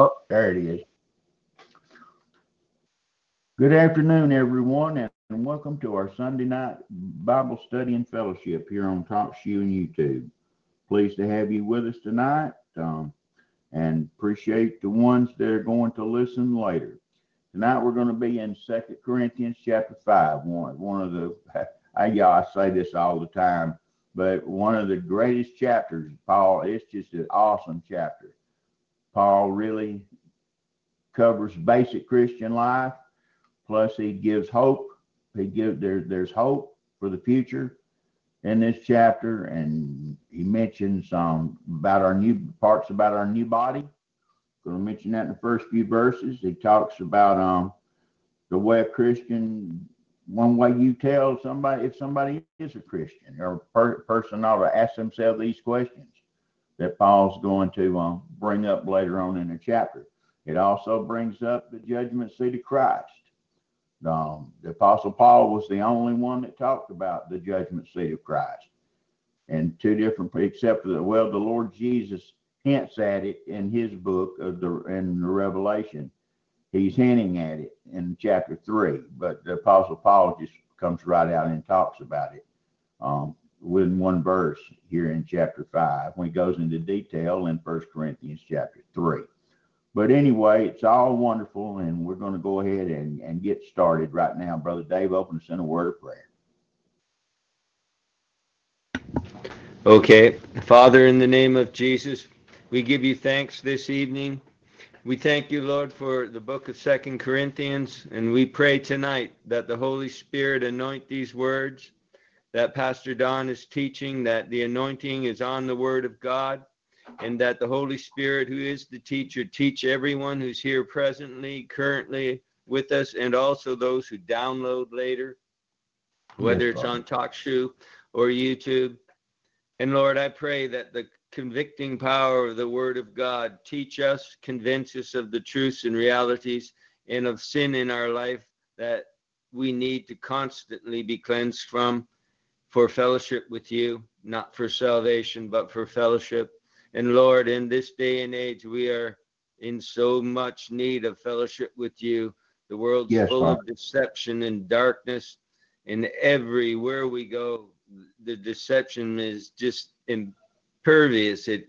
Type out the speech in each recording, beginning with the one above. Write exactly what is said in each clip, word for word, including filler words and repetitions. Oh, there it is. Good afternoon, everyone, and welcome to our Sunday night Bible study and fellowship here on TalkShoe and YouTube. Pleased to have you with us tonight, um, and appreciate the ones that are going to listen later. Tonight we're going to be in Second Corinthians chapter five. One, one of the, I, yeah, I say this all the time, but one of the greatest chapters, Paul. It's just an awesome chapter. Paul really covers basic Christian life. Plus, he gives hope. He gives there, there's hope for the future in this chapter, and he mentions um, about our new parts about our new body. I'm going to mention that in the first few verses. He talks about um, the way a Christian. One way you tell somebody if somebody is a Christian, or a per- person ought to ask themselves these questions that Paul's going to um, bring up later on in the chapter. It also brings up the judgment seat of Christ. Um, the Apostle Paul was the only one that talked about the judgment seat of Christ, and two different, except for the, well, the Lord Jesus hints at it in his book of the in the Revelation. He's hinting at it in chapter three, but the Apostle Paul just comes right out and talks about it um, within one verse here in chapter five, when he goes into detail in First Corinthians chapter three. But anyway, it's all wonderful, and we're going to go ahead and, and get started right now. Brother Dave, open us in a word of prayer. Okay. Father, in the name of Jesus, we give you thanks this evening. We thank you, Lord, for the book of Second Corinthians, and we pray tonight that the Holy Spirit anoint these words that Pastor Don is teaching, that the anointing is on the word of God, and that the Holy Spirit, who is the teacher, teach everyone who's here presently, currently with us, and also those who download later, whether yes, it's Father. On TalkShoe or YouTube. And Lord, I pray that the convicting power of the Word of God teach us, convince us of the truths and realities and of sin in our life that we need to constantly be cleansed from, for fellowship with you, not for salvation, but for fellowship. And Lord, in this day and age, we are in so much need of fellowship with you. The world's yes, full Father. Of deception and darkness, and everywhere we go, the deception is just impervious. It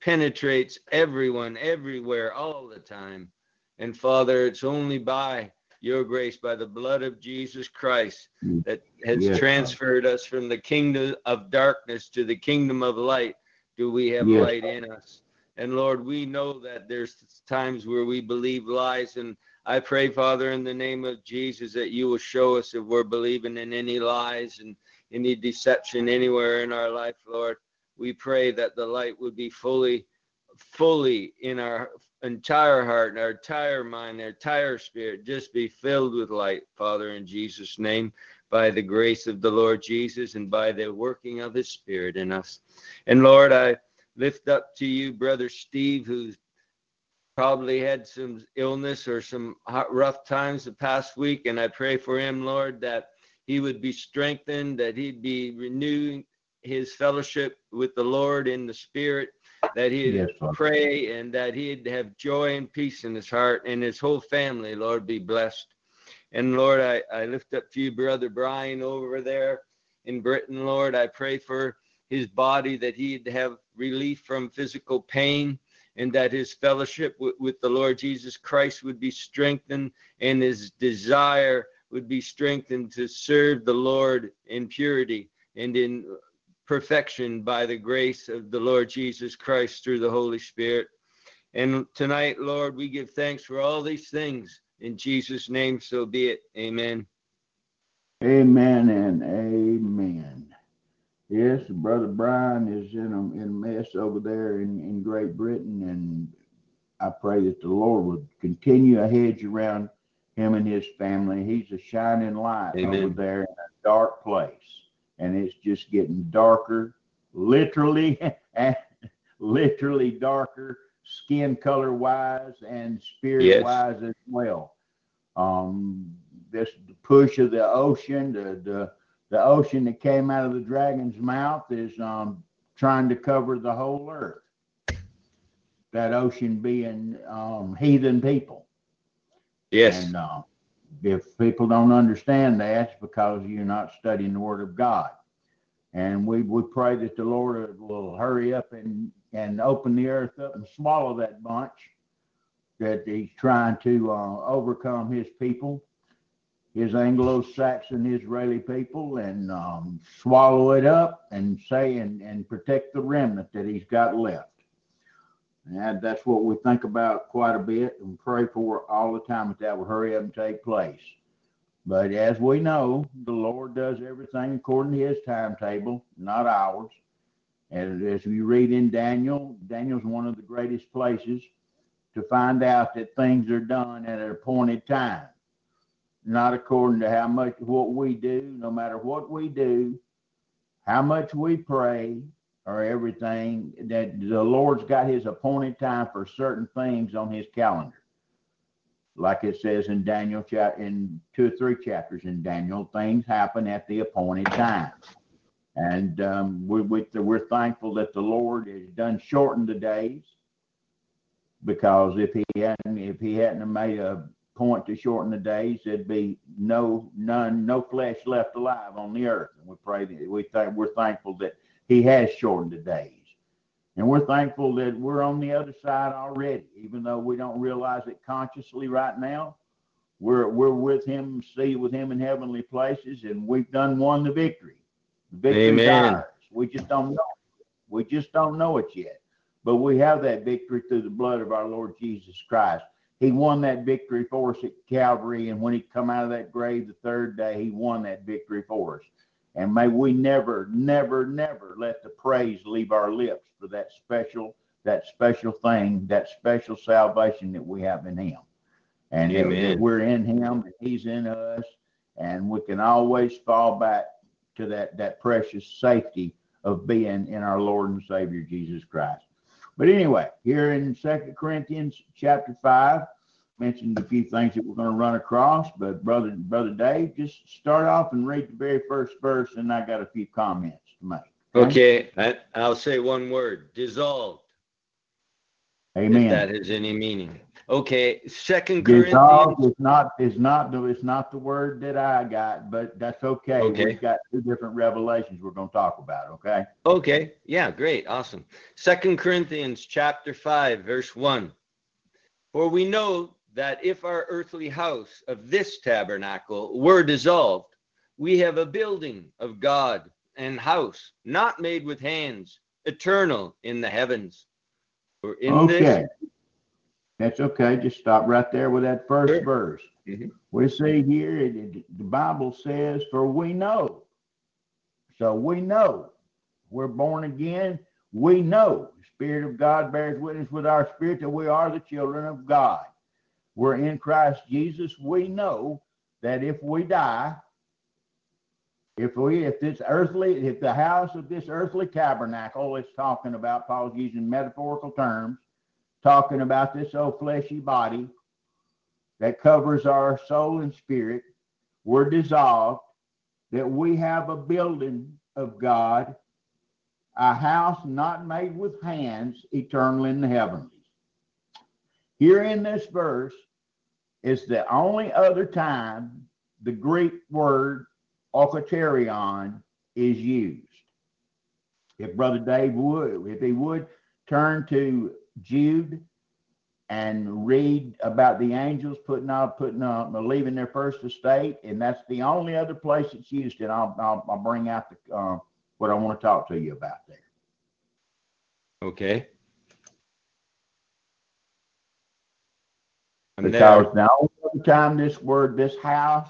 penetrates everyone, everywhere, all the time. And Father, it's only by your grace, by the blood of Jesus Christ, that has yes, transferred Father. Us from the kingdom of darkness to the kingdom of light. Do we have yes. light in us? And Lord, we know that there's times where we believe lies. And I pray, Father, in the name of Jesus, that you will show us if we're believing in any lies and any deception anywhere in our life, Lord. We pray that the light would be fully, fully in our entire heart, and our entire mind, our entire spirit. Just be filled with light, Father, in Jesus' name, by the grace of the Lord Jesus and by the working of his Spirit in us. And Lord, I lift up to you Brother Steve, who's probably had some illness or some hot, rough times the past week. And I pray for him, Lord, that he would be strengthened, that he'd be renewing his fellowship with the Lord in the Spirit, that he'd yes, pray and that he'd have joy and peace in his heart, and his whole family, Lord, be blessed. And Lord, I, I lift up to you, Brother Brian over there in Britain, Lord. I pray for his body, that he'd have relief from physical pain, and that his fellowship w- with the Lord Jesus Christ would be strengthened, and his desire would be strengthened to serve the Lord in purity and in perfection by the grace of the Lord Jesus Christ through the Holy Spirit. And tonight, Lord, we give thanks for all these things. In Jesus' name, so be it. Amen. Amen and amen. Yes, Brother Brian is in a, in a mess over there in, in Great Britain, and I pray that the Lord would continue a hedge around him and his family. He's a shining light Amen. Over there in a dark place, and it's just getting darker, literally, literally darker, skin color wise and spirit yes. wise as well. Um, this the push of the ocean, the the the ocean that came out of the dragon's mouth is um, trying to cover the whole earth. That ocean being um, heathen people. Yes. And uh, if people don't understand that, it's because you're not studying the Word of God. And we would pray that the Lord will hurry up and, and open the earth up and swallow that bunch that he's trying to uh, overcome his people, his Anglo-Saxon Israeli people, and um, swallow it up and say and, and protect the remnant that he's got left. And that's what we think about quite a bit and pray for all the time, that that will hurry up and take place. But as we know, the Lord does everything according to his timetable, not ours. And as we read in Daniel, Daniel's one of the greatest places to find out that things are done at an appointed time, not according to how much what we do, no matter what we do, how much we pray, or everything, that the Lord's got his appointed time for certain things on his calendar. Like it says in Daniel, in two or three chapters in Daniel, things happen at the appointed time. And um, we, we, we're thankful that the Lord has done shorten the days, because if he hadn't, if he hadn't made a point to shorten the days, there'd be no none, no flesh left alive on the earth. And we pray that we th- we're thankful that he has shortened the days. And we're thankful that we're on the other side already, even though we don't realize it consciously right now. We're we're with him, seated with him in heavenly places, and we've done won the victory. The victory is ours. We just don't know it. We just don't know it yet. But we have that victory through the blood of our Lord Jesus Christ. He won that victory for us at Calvary, and when he come out of that grave the third day, he won that victory for us. And may we never, never, never let the praise leave our lips for that special, that special thing, that special salvation that we have in him. And Amen. We're in him and he's in us, and we can always fall back to that, that precious safety of being in our Lord and Savior, Jesus Christ. But anyway, here in Second Corinthians chapter five, mentioned a few things that we're going to run across, but brother, brother Dave, just start off and read the very first verse, and I got a few comments to make. Okay, I, I'll say one word: dissolved. Amen. If that has any meaning. Okay, Second Corinthians. Dissolved is not is not the it's not the word that I got, but that's okay. okay. We've got two different revelations we're going to talk about. Okay. Okay. Yeah. Great. Awesome. Second Corinthians chapter five, verse one. For we know that if our earthly house of this tabernacle were dissolved, we have a building of God and house not made with hands, eternal in the heavens. For in okay. This... That's okay. Just stop right there with that first sure. verse. Mm-hmm. We see here, it, it, the Bible says, for we know. So we know. We're born again. We know. The Spirit of God bears witness with our spirit that we are the children of God. We're in Christ Jesus. We know that if we die, if we, if this earthly, if the house of this earthly tabernacle, it's talking about, Paul's using metaphorical terms, talking about this old fleshy body that covers our soul and spirit, we're dissolved, that we have a building of God, a house not made with hands, eternal in the heavens. Here in this verse, is the only other time the Greek word oikētērion is used. If Brother Dave would, if he would, turn to Jude and read about the angels putting up, putting up, leaving their first estate, and that's the only other place it's used. And I'll, I'll, I'll bring out the, uh, what I want to talk to you about there. Okay. Because now, the time this word, this house,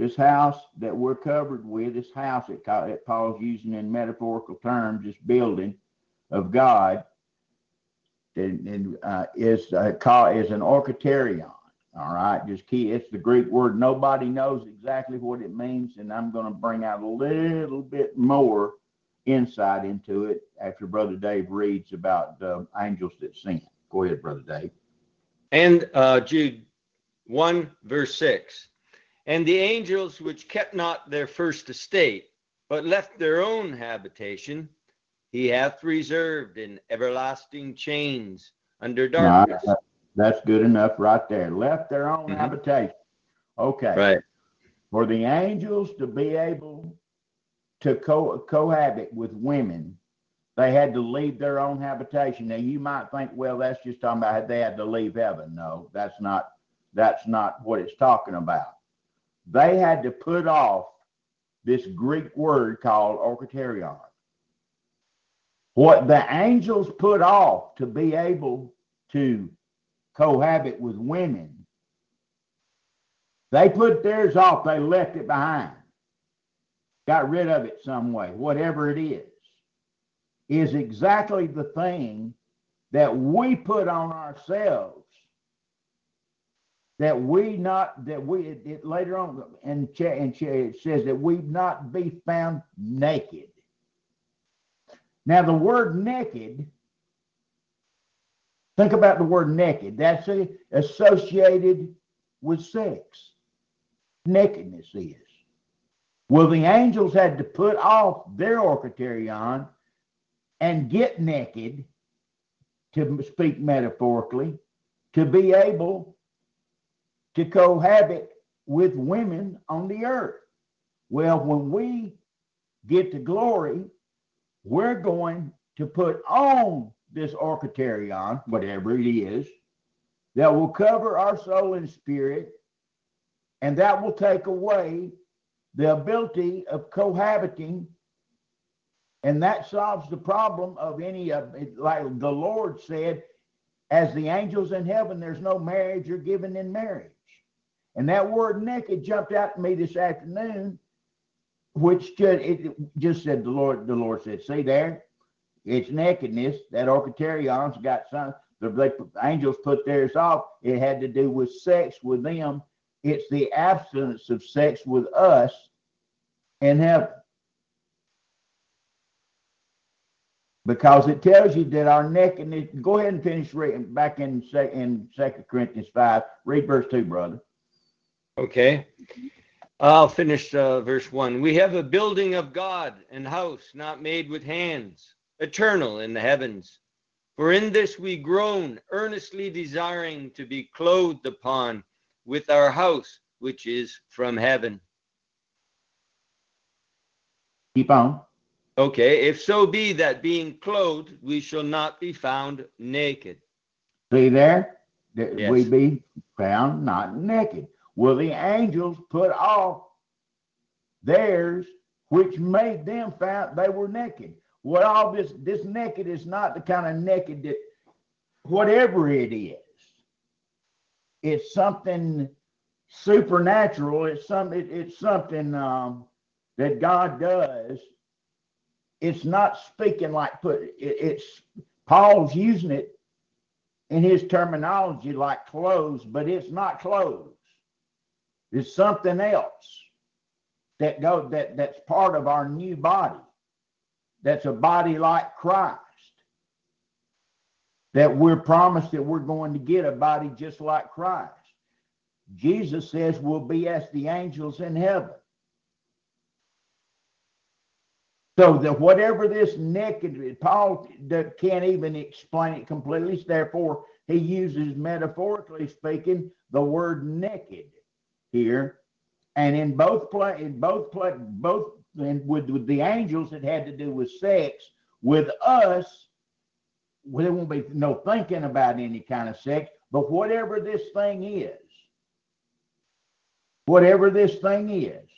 This house that we're covered with, this house that Paul's using in metaphorical terms, this building of God, and uh, is uh, called, is an oikētērion. All right, just key. It's the Greek word. Nobody knows exactly what it means, and I'm going to bring out a little bit more insight into it after Brother Dave reads about the angels that sin. Go ahead, Brother Dave. And uh, Jude one verse six, and the angels which kept not their first estate, but left their own habitation, he hath reserved in everlasting chains under darkness. Right. That's good enough right there. Left their own mm-hmm. habitation. Okay. Right. For the angels to be able to co- cohabit with women, they had to leave their own habitation. Now, you might think, well, that's just talking about they had to leave heaven. No, that's not, that's not what it's talking about. They had to put off this Greek word called oikētērion. What the angels put off to be able to cohabit with women, they put theirs off. They left it behind. Got rid of it some way. Whatever it is, is exactly the thing that we put on ourselves. That we not, that we, it, it later on, and it says that we not be found naked. Now, the word naked, think about the word naked. That's associated with sex. Nakedness is. Well, the angels had to put off their oikētērion and get naked, to speak metaphorically, to be able to cohabit with women on the earth. Well, when we get to glory, we're going to put on this oikētērion, whatever it is, that will cover our soul and spirit, and that will take away the ability of cohabiting, and that solves the problem of any of it. Like the Lord said, as the angels in heaven, there's no marriage or given in marriage. And that word naked jumped out to me this afternoon, which just, it just said the Lord, the Lord said, see there, it's nakedness. That oikētērion's got some, the, the angels put theirs off. It had to do with sex with them. It's the absence of sex with us in heaven. Because it tells you that our nakedness, go ahead and finish reading back in, in Second Corinthians five. Read verse two, brother. Okay. I'll finish uh, verse one. We have a building of God and house not made with hands, eternal in the heavens. For in this we groan, earnestly desiring to be clothed upon with our house, which is from heaven. Keep on. Okay. If so be that being clothed, we shall not be found naked. See there? That yes. We be found not naked. Well, the angels put off theirs, which made them found they were naked. What all this, this naked is not the kind of naked that, whatever it is, it's something supernatural. It's some, it, it's something um, that God does. It's not speaking like put. It, it's Paul's using it in his terminology like clothes, but it's not clothes. It's something else that go that that's part of our new body. That's a body like Christ, that we're promised that we're going to get a body just like Christ. Jesus says we'll be as the angels in heaven. So that whatever this naked, Paul can't even explain it completely. Therefore, he uses, metaphorically speaking, the word naked here. And in both play, in both play, both and with, with the angels, it had to do with sex. With us, well, there won't be no thinking about any kind of sex, but whatever this thing is, whatever this thing is,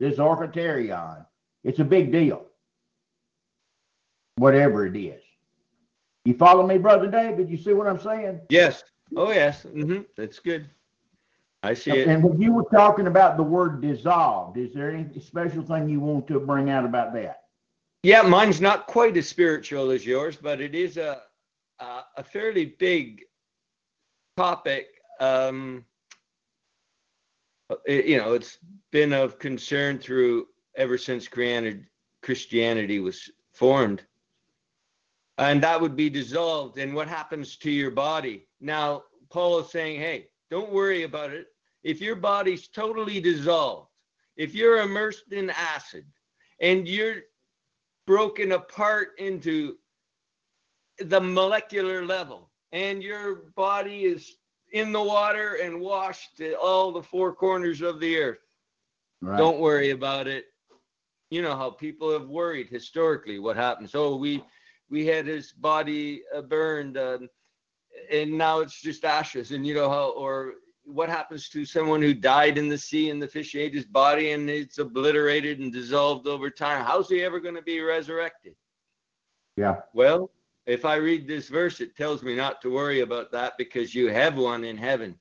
this oikētērion, it's a big deal. Whatever it is. You follow me, Brother David? You see what I'm saying? Yes. Oh, yes. Mm-hmm. That's good. I see it. And when you were talking about the word dissolved, is there any special thing you want to bring out about that? Yeah, mine's not quite as spiritual as yours, but it is a a, a fairly big topic. Um, it, you know, it's been of concern through ever since Christianity was formed. And that would be dissolved. And what happens to your body? Now, Paul is saying, hey, don't worry about it. If your body's totally dissolved, if you're immersed in acid and you're broken apart into the molecular level and your body is in the water and washed to all the four corners of the earth, right, don't worry about it. You know how people have worried historically what happens. Oh, we we had his body uh, burned um, and now it's just ashes. And you know how, or what happens to someone who died in the sea and the fish ate his body and it's obliterated and dissolved over time. How's he ever going to be resurrected? Yeah. Well, if I read this verse, it tells me not to worry about that because you have one in heaven.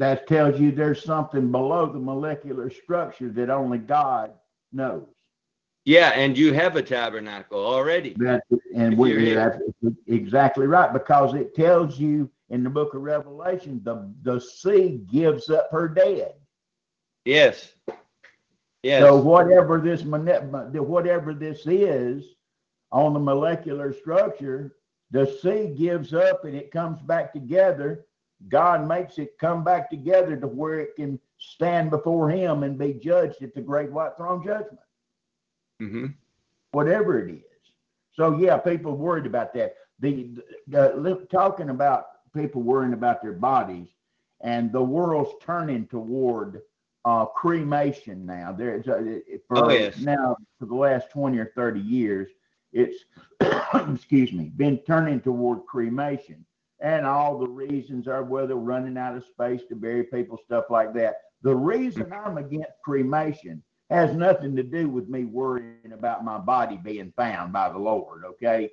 That tells you there's something below the molecular structure that only God knows. Yeah, and you have a tabernacle already. That's, and we, that's exactly right, because it tells you in the book of Revelation, the, the sea gives up her dead. Yes. Yes. So whatever this whatever this is on the molecular structure, the sea gives up and it comes back together. God makes it come back together to where it can stand before him and be judged at the great white throne judgment. Mm-hmm. Whatever it is. So, yeah, people worried about that. The, the, the talking about people worrying about their bodies, and the world's turning toward uh, cremation now. There's a, for oh, yes. now for the last twenty or thirty years, it's excuse me, been turning toward cremation. And all the reasons are whether running out of space to bury people, stuff like that. The reason I'm against cremation has nothing to do with me worrying about my body being found by the Lord. Okay,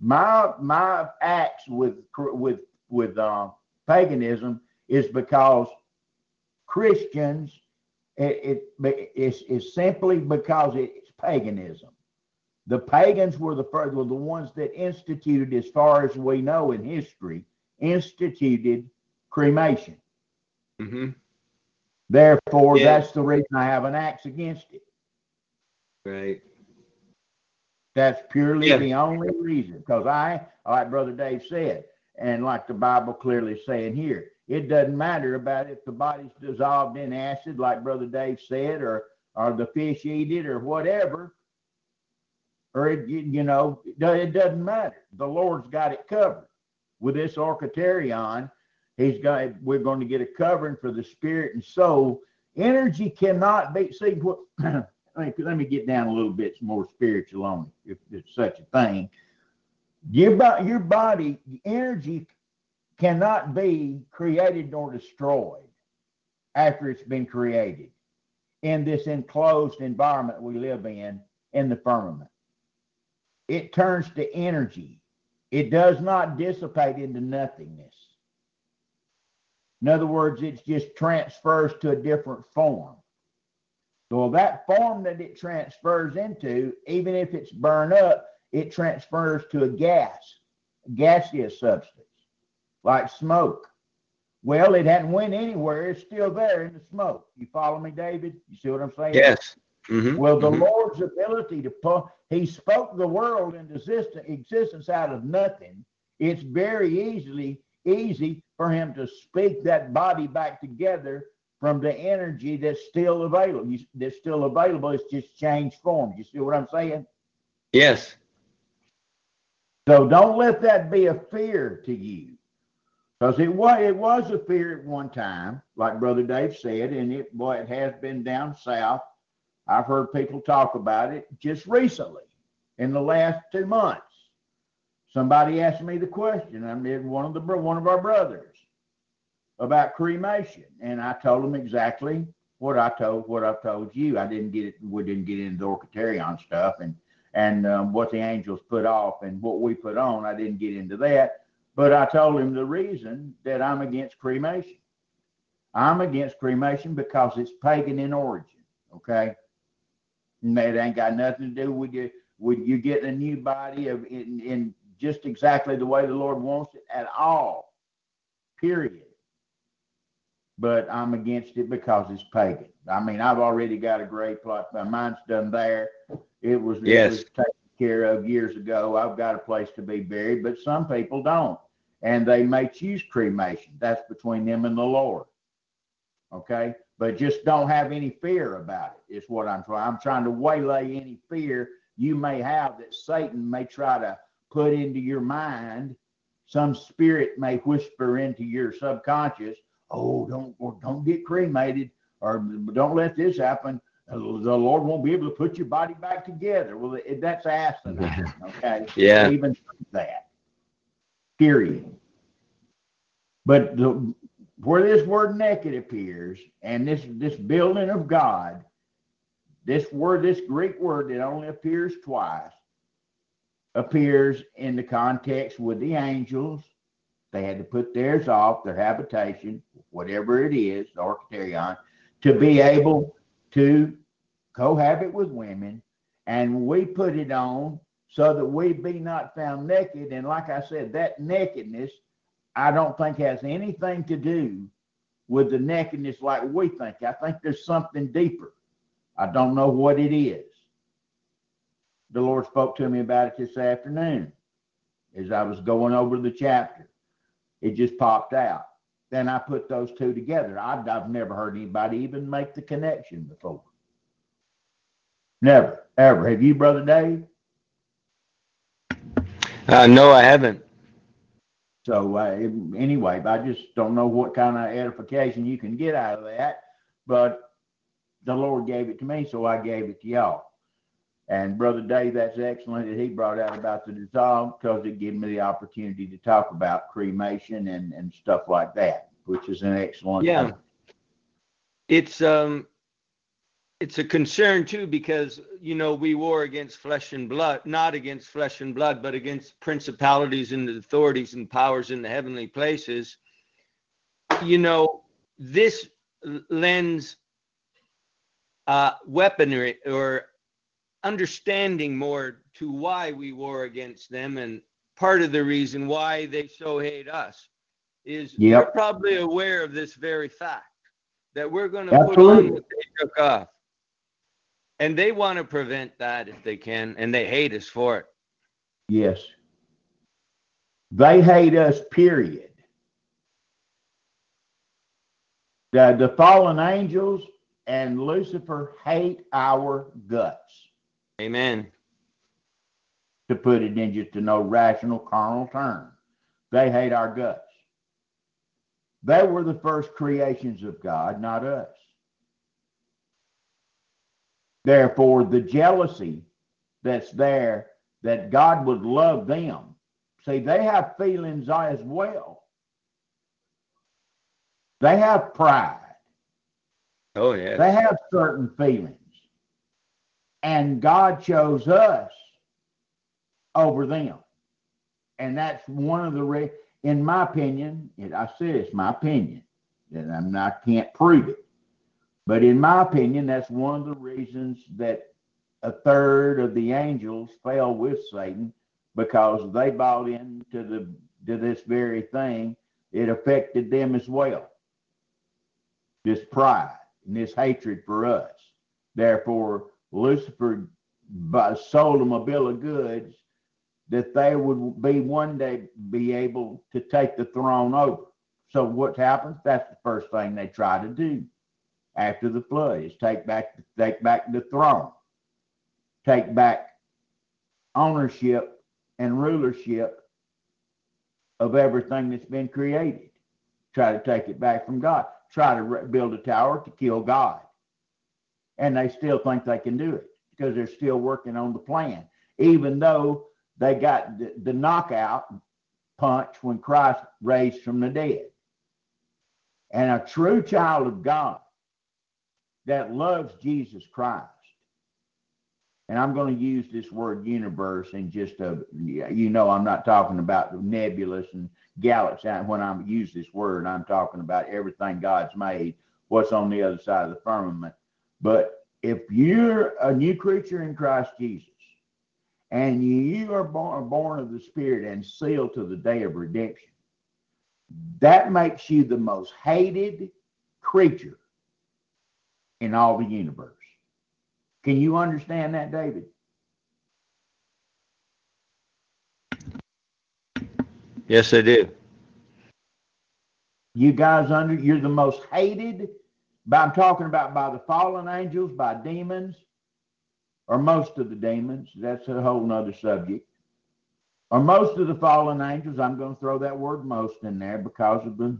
my my acts with with with uh, paganism is because Christians. It, it it's, it's simply because it's paganism. The pagans were the first, were the ones that instituted, as far as we know in history, instituted cremation. Mm-hmm. Therefore, yeah. That's the reason I have an axe against it. Right. That's purely yeah. the only reason, because I, like Brother Dave said, and like the Bible clearly saying here, it doesn't matter about if the body's dissolved in acid, like Brother Dave said, or or the fish eat it, or whatever. Or, it, you know, it doesn't matter. The Lord's got it covered. With this oikētērion, he's got, we're going to get a covering for the spirit and soul. Energy cannot be, see, what, let me get down a little bit more spiritual on it, if it's such a thing. Your, your body, energy cannot be created nor destroyed after it's been created in this enclosed environment we live in, in the firmament. It turns to energy. It does not dissipate into nothingness. In other words, it just transfers to a different form. So that form that it transfers into, even if it's burned up, it transfers to a gas, a gaseous substance, like smoke. Well, it hadn't went anywhere. It's still there in the smoke. You follow me, David? You see what I'm saying? Yes. Mm-hmm. Well, the mm-hmm. Lord's ability to pull, he spoke the world into existence out of nothing. It's very easily easy for him to speak that body back together from the energy that's still available. That's still available. It's just changed form. You see what I'm saying? Yes. So don't let that be a fear to you, because it was it was a fear at one time, like Brother Dave said, and it boy it has been down south. I've heard people talk about it just recently, in the last two months. Somebody asked me the question. I mean, one of the one of our brothers about cremation, and I told them exactly what I told what I've told you. I didn't get it. We didn't get into the oikētērion stuff, and and um, what the angels put off and what we put on. I didn't get into that, but I told him the reason that I'm against cremation. I'm against cremation because it's pagan in origin, okay? And that ain't got nothing to do with you, with you getting a new body of in, in just exactly the way the Lord wants it at all, period. But I'm against it because it's pagan. I mean, I've already got a grave plot. My mind's done there. It was, yes. It was taken care of years ago. I've got a place to be buried, but some people don't. And they may choose cremation. That's between them and the Lord. Okay? But just don't have any fear about it is what I'm trying. I'm trying to waylay any fear you may have that Satan may try to put into your mind. Some spirit may whisper into your subconscious, oh, don't or don't get cremated, or don't let this happen. The Lord won't be able to put your body back together. Well, that's asinine, okay? Yeah. Even that. Period. But the, where this word naked appears, and this, this building of God, this word, this Greek word that only appears twice, appears in the context with the angels. They had to put theirs off, their habitation, whatever it is, the oikētērion, to be able to cohabit with women. And we put it on so that we be not found naked. And like I said, that nakedness, I don't think has anything to do with the nakedness like we think. I think there's something deeper. I don't know what it is. The Lord spoke to me about it this afternoon as I was going over the chapter. It just popped out. Then I put those two together. I've, I've never heard anybody even make the connection before. Never, ever. Have you, Brother Dave? Uh, no, I haven't. So uh, anyway, I just don't know what kind of edification you can get out of that. But the Lord gave it to me, so I gave it to y'all. And Brother Dave, that's excellent that he brought out about the dissolve, because it gave me the opportunity to talk about cremation and, and stuff like that, which is an excellent yeah. thing. It's um, it's a concern too, because you know we war against flesh and blood, not against flesh and blood, but against principalities and authorities and powers in the heavenly places. You know, this lends uh, weaponry or understanding more to why we war against them, and part of the reason why they so hate us is yep. We're probably aware of this very fact that we're going to put on what they took off, and they want to prevent that if they can, and they hate us for it. Yes, they hate us. Period. The, the fallen angels and Lucifer hate our guts. Amen. To put it in just to no rational, carnal term. They hate our guts. They were the first creations of God, not us. Therefore, the jealousy that's there, that God would love them. See, they have feelings as well. They have pride. Oh, yeah. They have certain feelings. And God chose us over them. And that's one of the, re- in my opinion, it, I said it's my opinion, and I'm not, I can't prove it. But in my opinion, that's one of the reasons that a third of the angels fell with Satan, because they bought into the, to this very thing. It affected them as well. This pride and this hatred for us. Therefore, Lucifer sold them a bill of goods that they would be one day be able to take the throne over. So what happens? That's the first thing they try to do after the flood is take back, take back the throne, take back ownership and rulership of everything that's been created. Try to take it back from God. Try to re- build a tower to kill God. And they still think they can do it because they're still working on the plan. Even though they got the, the knockout punch when Christ raised from the dead. And a true child of God that loves Jesus Christ and I'm going to use this word universe and just, a, you know, I'm not talking about the nebulous and galaxy. When I use this word, I'm talking about everything God's made, what's on the other side of the firmament. But if you're a new creature in Christ Jesus, and you are born, born of the Spirit and sealed to the day of redemption, that makes you the most hated creature in all the universe. Can you understand that, David? Yes, I do. You guys, under you're the most hated, but I'm talking about by the fallen angels, by demons, or most of the demons. That's a whole nother subject. Or most of the fallen angels. I'm going to throw that word most in there because of the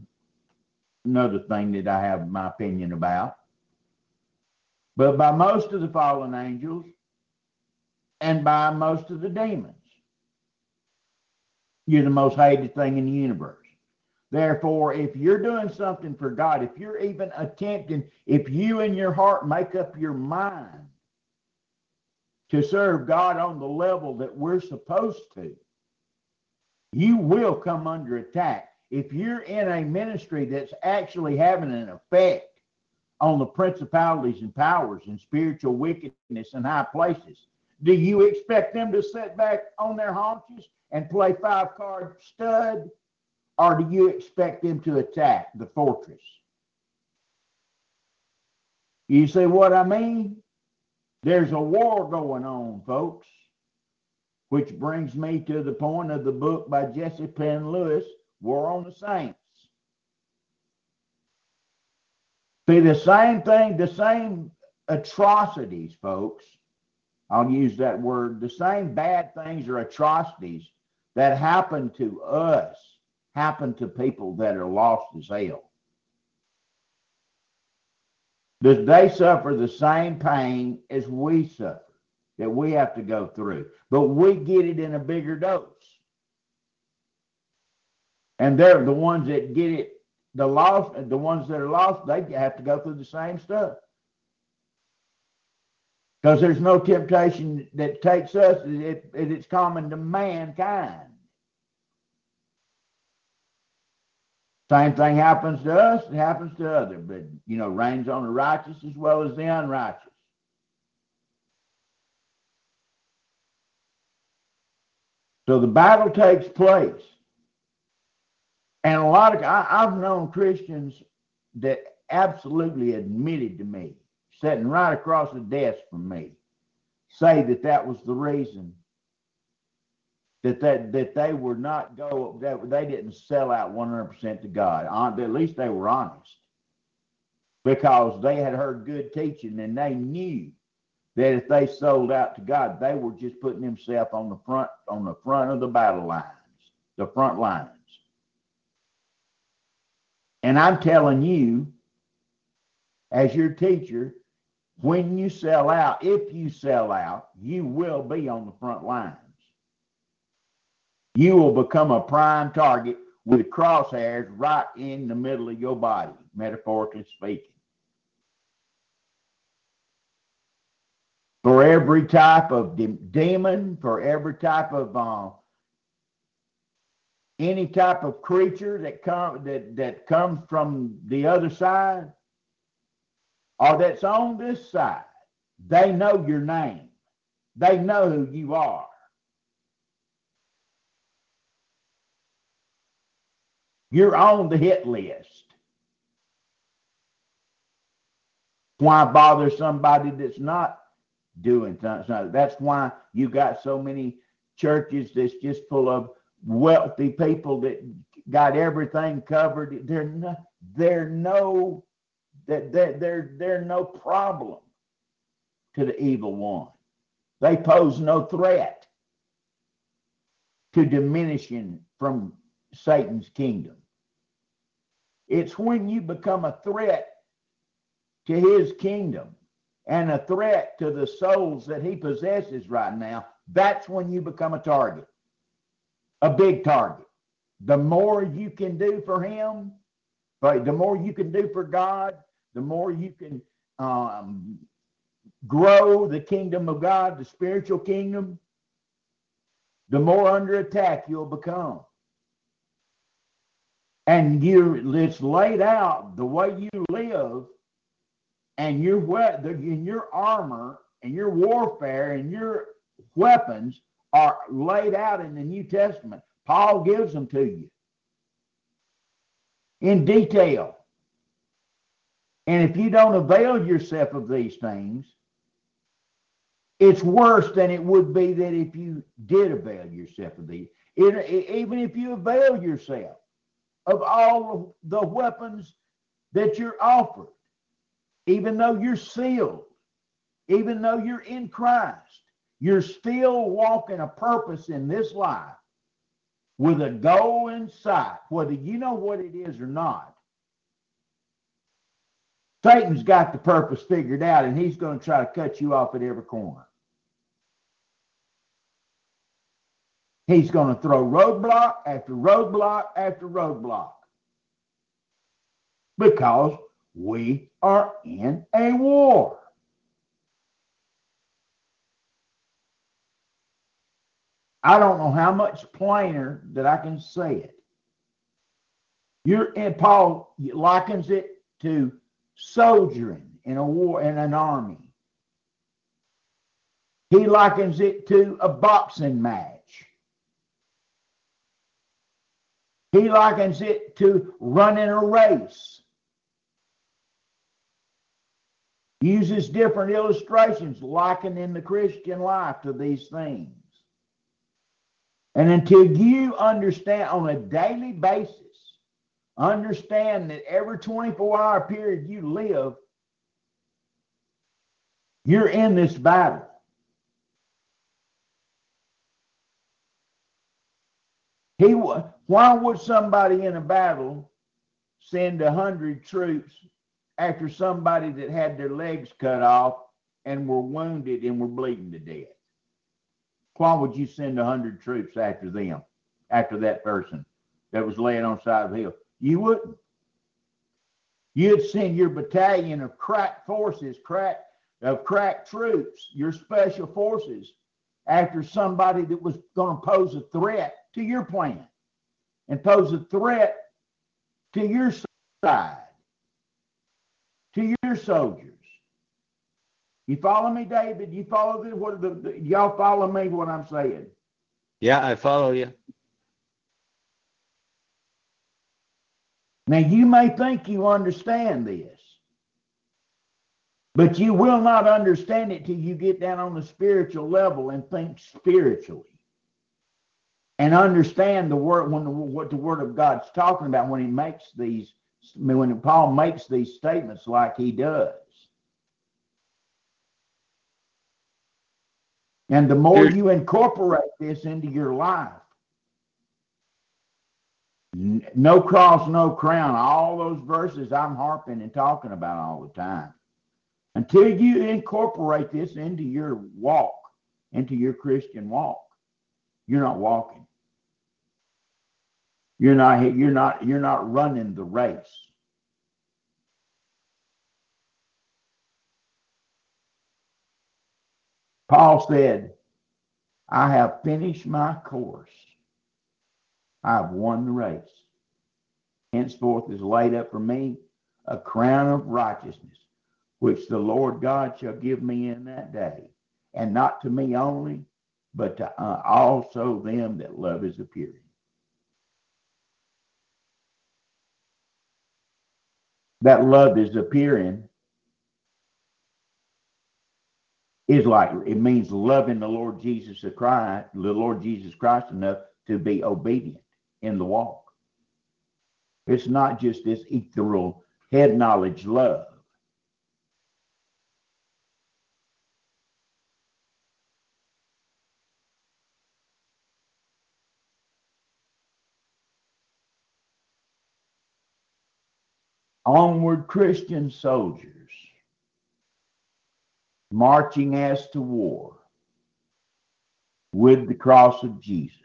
another thing that I have my opinion about. But by most of the fallen angels and by most of the demons, you're the most hated thing in the universe. Therefore, if you're doing something for God, if you're even attempting, if you in your heart make up your mind to serve God on the level that we're supposed to, you will come under attack. If you're in a ministry that's actually having an effect on the principalities and powers and spiritual wickedness in high places, do you expect them to sit back on their haunches and play five-card stud? Or do you expect them to attack the fortress? You see what I mean? There's a war going on, folks, which brings me to the point of the book by Jesse Penn Lewis, War on the Saints. See, the same thing, the same atrocities, folks, I'll use that word, the same bad things or atrocities that happen to us happen to people that are lost as hell. They suffer the same pain as we suffer, that we have to go through. But we get it in a bigger dose. And they're the ones that get it, the lost, the ones that are lost, they have to go through the same stuff. Because there's no temptation that takes us, it, it, it's common to mankind. Same thing happens to us, it happens to others, but, you know, rains on the righteous as well as the unrighteous. So the battle takes place. And a lot of, I, I've known Christians that absolutely admitted to me, sitting right across the desk from me, say that that was the reason that that, that they were not go that they didn't sell out one hundred percent to God. On, at least they were honest, because they had heard good teaching and they knew that if they sold out to God, they were just putting themselves on the front on the front of the battle lines, the front lines. And I'm telling you, as your teacher, when you sell out, if you sell out, you will be on the front lines. You will become a prime target with crosshairs right in the middle of your body, metaphorically speaking. For every type of de- demon, for every type of uh, any type of creature that come that, that comes from the other side or that's on this side, they know your name. They know who you are. You're on the hit list. Why bother somebody that's not doing something? That's why you got so many churches that's just full of wealthy people that got everything covered. They're no, they're no, they're, they're, they're no problem to the evil one. They pose no threat to diminishing from Satan's kingdom. It's when you become a threat to his kingdom and a threat to the souls that he possesses right now, that's when you become a target, a big target. The more you can do for him, but the more you can do for God, the more you can um, grow the kingdom of God, the spiritual kingdom, the more under attack you'll become. And you, it's laid out the way you live, and your in your armor and your warfare and your weapons are laid out in the New Testament. Paul gives them to you in detail. And if you don't avail yourself of these things, it's worse than it would be that if you did avail yourself of these. It, it, even if you avail yourself of all of the weapons that you're offered, even though you're sealed, even though you're in Christ, you're still walking a purpose in this life with a goal in sight, whether you know what it is or not. Satan's got the purpose figured out, and he's going to try to cut you off at every corner. He's going to throw roadblock after roadblock after roadblock, because we are in a war. I don't know how much plainer that I can say it. You're, and Paul likens it to soldiering in a war, in an army. He likens it to a boxing match. He likens it to running a race. Uses different illustrations, likening the Christian life to these things. And until you understand on a daily basis, understand that every twenty-four hour period you live, you're in this battle. He, why would somebody in a battle send a hundred troops after somebody that had their legs cut off and were wounded and were bleeding to death? Why would you send a hundred troops after them, after that person that was laying on the side of the hill? You wouldn't. You'd send your battalion of crack forces, crack of crack troops, your special forces, after somebody that was going to pose a threat to your plan and pose a threat to your side, to your soldiers. You follow me, David? You follow the, what the, the y'all follow me what I'm saying? Yeah, I follow you. Now, you may think you understand this, but you will not understand it till you get down on the spiritual level and think spiritually. And understand the word when the, what the Word of God's talking about when he makes these, when Paul makes these statements like he does. And the more you incorporate this into your life, no cross, no crown, all those verses I'm harping and talking about all the time. Until you incorporate this into your walk, into your Christian walk, you're not walking. You're not you're not you're not running the race. Paul said, I have finished my course. I have won the race. Henceforth is laid up for me a crown of righteousness, which the Lord God shall give me in that day, and not to me only, but to uh, also them that love his appearing. That love is appearing is like, it means loving the Lord Jesus Christ, the Lord Jesus Christ enough to be obedient in the walk. It's not just this ethereal head knowledge love. Onward, Christian soldiers, marching as to war with the cross of Jesus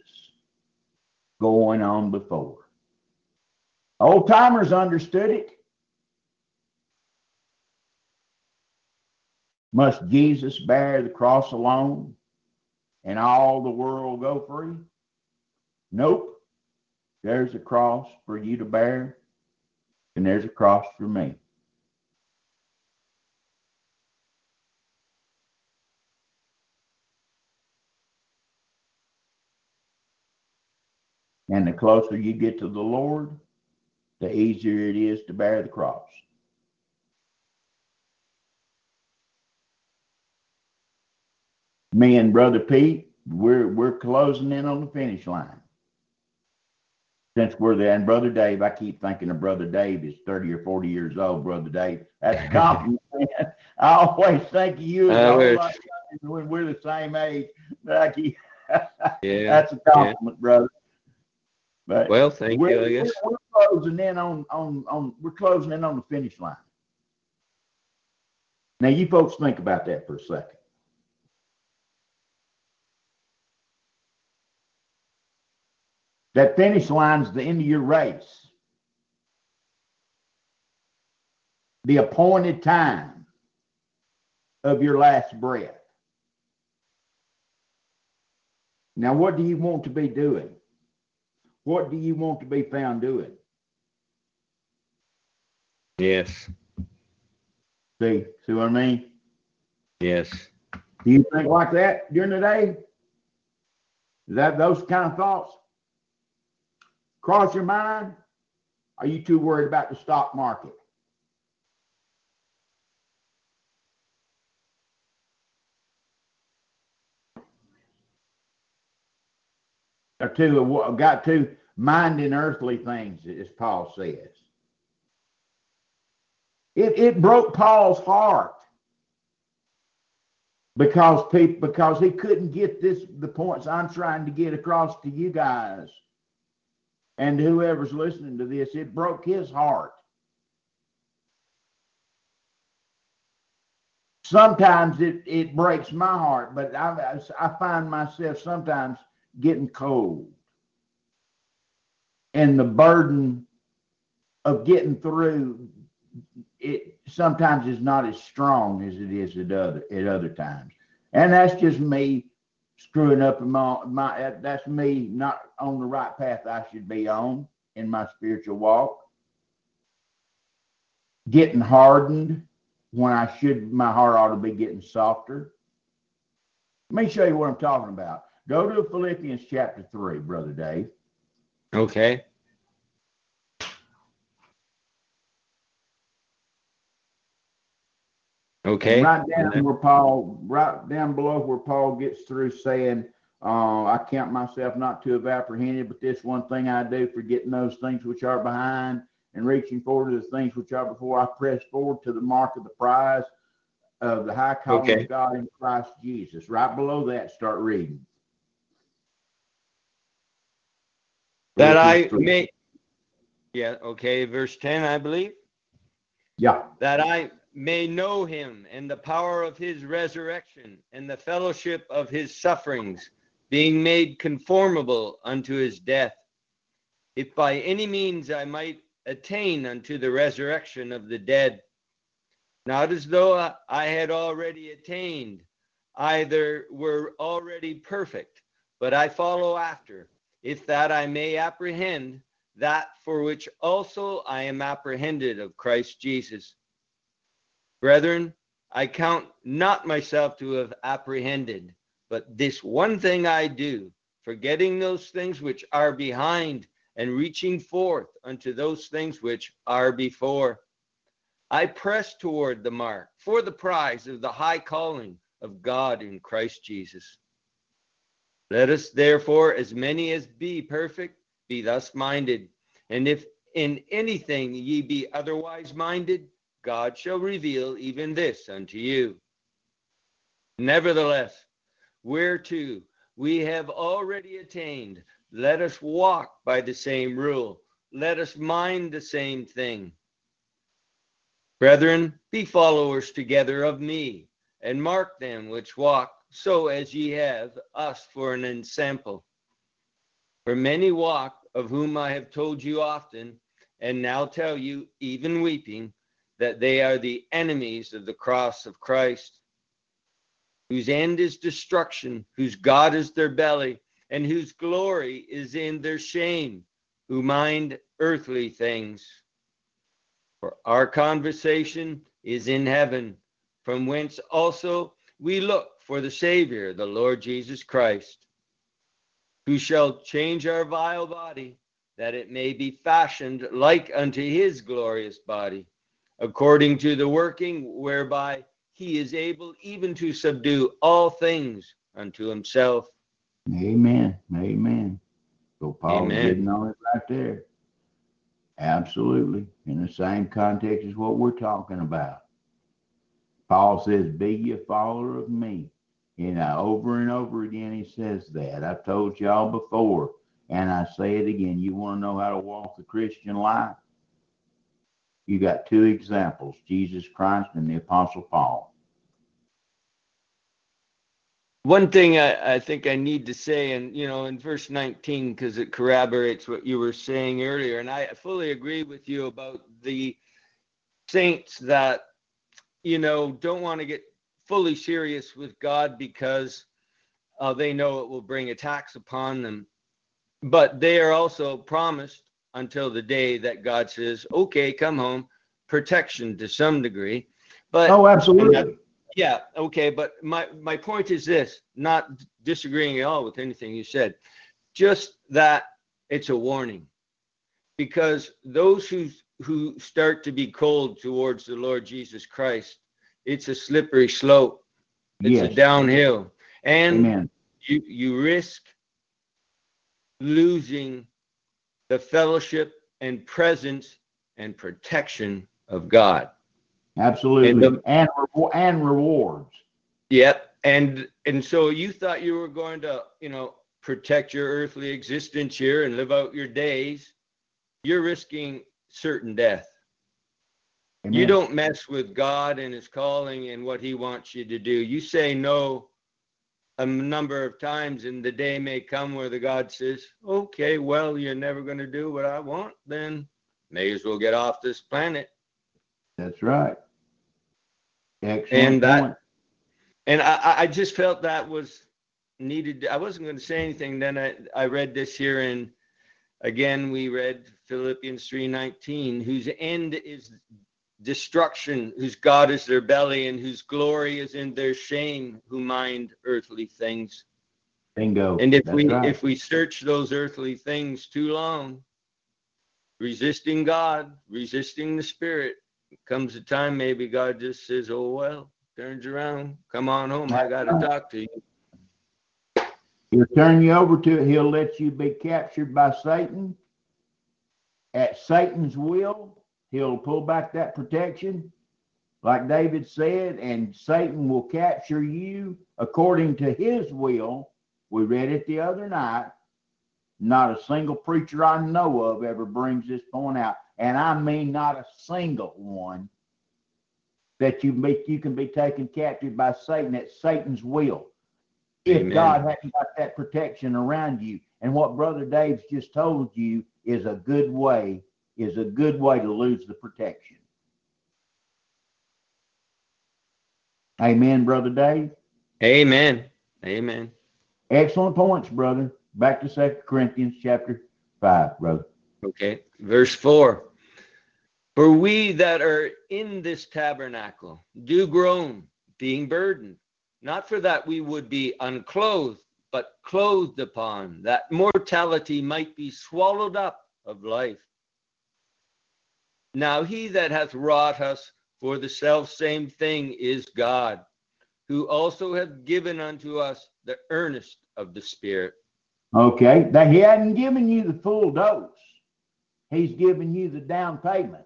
going on before. Old timers understood it. Must Jesus bear the cross alone and all the world go free? Nope. There's a cross for you to bear, and there's a cross for me. And the closer you get to the Lord, the easier it is to bear the cross. Me and Brother Pete, we're we're closing in on the finish line. Since we're there, and Brother Dave, I keep thinking of Brother Dave is thirty or forty years old, Brother Dave. That's a compliment. I always think of you as uh, when we're the same age. I keep, yeah, that's a compliment, yeah. Brother. But well, thank you, I guess. We're, we're closing in on, on, on we're closing in on the finish line. Now you folks think about that for a second. That finish line's the end of your race. The appointed time of your last breath. Now, what do you want to be doing? What do you want to be found doing? Yes. See, see what I mean? Yes. Do you think like that during the day? Is that those kind of thoughts cross your mind? Are you too worried about the stock market? Or too, got to minding earthly things, as Paul says. It it broke Paul's heart because people because he couldn't get this the points I'm trying to get across to you guys and whoever's listening to this. It broke his heart. Sometimes it it breaks my heart, but I I find myself sometimes getting cold, and the burden of getting through it sometimes is not as strong as it is at other at other times, and that's just me screwing up in my my. That's me not on the right path I should be on in my spiritual walk. Getting hardened when I should, my heart ought to be getting softer. Let me show you what I'm talking about. Go to Philippians chapter three, Brother Dave. Okay. Okay. And right down where Paul, right down below where Paul gets through saying, uh, I count myself not to have apprehended, but this one thing I do, forgetting those things which are behind and reaching forward to the things which are before, I press forward to the mark of the prize of the high calling okay. of God in Christ Jesus. Right below that, start reading. That I may, yeah, okay, verse ten, I believe. Yeah. That I may know him and the power of his resurrection and the fellowship of his sufferings, being made conformable unto his death, if by any means I might attain unto the resurrection of the dead. Not as though I had already attained, either were already perfect, but I follow after, if that I may apprehend that for which also I am apprehended of Christ Jesus. Brethren, I count not myself to have apprehended, but this one thing I do, forgetting those things which are behind and reaching forth unto those things which are before. I press toward the mark for the prize of the high calling of God in Christ Jesus. Let us therefore, as many as be perfect, be thus minded. And if in anything ye be otherwise minded, God shall reveal even this unto you. Nevertheless, whereto we have already attained, let us walk by the same rule. Let us mind the same thing. Brethren, be followers together of me, and mark them which walk, so as ye have us for an ensample. For many walk, of whom I have told you often, and now tell you, even weeping, that they are the enemies of the cross of Christ, whose end is destruction, whose God is their belly, and whose glory is in their shame, who mind earthly things. For our conversation is in heaven, from whence also we look for the Savior, the Lord Jesus Christ, who shall change our vile body, that it may be fashioned like unto his glorious body, according to the working whereby he is able even to subdue all things unto himself. Amen. Amen. So Paul's getting on it right there. Absolutely. In the same context as what we're talking about. Paul says, be ye a follower of me. You know, over and over again he says that. I've told y'all before, and I say it again. You want to know how to walk the Christian life? You got two examples, Jesus Christ and the Apostle Paul. One thing I, I think I need to say, and you know, in verse nineteen, because it corroborates what you were saying earlier, and I fully agree with you about the saints that, you know, don't want to get fully serious with God because uh, they know it will bring attacks upon them. But they are also promised until the day that God says, okay, come home, protection to some degree. But oh, absolutely. Not, yeah, okay. But my, my point is this, not disagreeing at all with anything you said, just that it's a warning. Because those who who start to be cold towards the Lord Jesus Christ, it's a slippery slope. It's yes. a downhill. And Amen. you you risk losing the fellowship and presence and protection of God. Absolutely. And, the, and, and rewards. Yep. And, and so you thought you were going to, you know, protect your earthly existence here and live out your days. You're risking certain death. Amen. You don't mess with God and his calling and what he wants you to do. You say no a number of times, and the day may come where the God says, okay, well, you're never going to do what I want, then may as well get off this planet. That's right. Excellent and that, point. And I, I just felt that was needed. I wasn't going to say anything. Then I, I read this here, and again, we read Philippians three nineteen, whose end is destruction, whose God is their belly, and whose glory is in their shame, who mind earthly things. Bingo. And if That's we right. if we search those earthly things too long, resisting God, resisting the Spirit, comes a time maybe God just says, oh, well, turns around, come on home, I got to talk to you. He'll turn you over to it. He'll let you be captured by Satan at Satan's will. He'll pull back that protection, like David said, and Satan will capture you according to his will. We read it the other night. Not a single preacher I know of ever brings this point out, and I mean not a single one, that you, be, you can be taken captive by Satan at Satan's will. If God hadn't got that protection around you. And what Brother Dave's just told you is a good way, is a good way to lose the protection. Amen, Brother Dave. Amen. Amen. Excellent points, brother. Back to Second Corinthians chapter five, brother. Okay. Verse four. For we that are in this tabernacle do groan, being burdened. Not for that we would be unclothed, but clothed upon, that mortality might be swallowed up of life. Now he that hath wrought us for the selfsame thing is God, who also hath given unto us the earnest of the Spirit. Okay, now he hadn't given you the full dose. He's given you the down payment.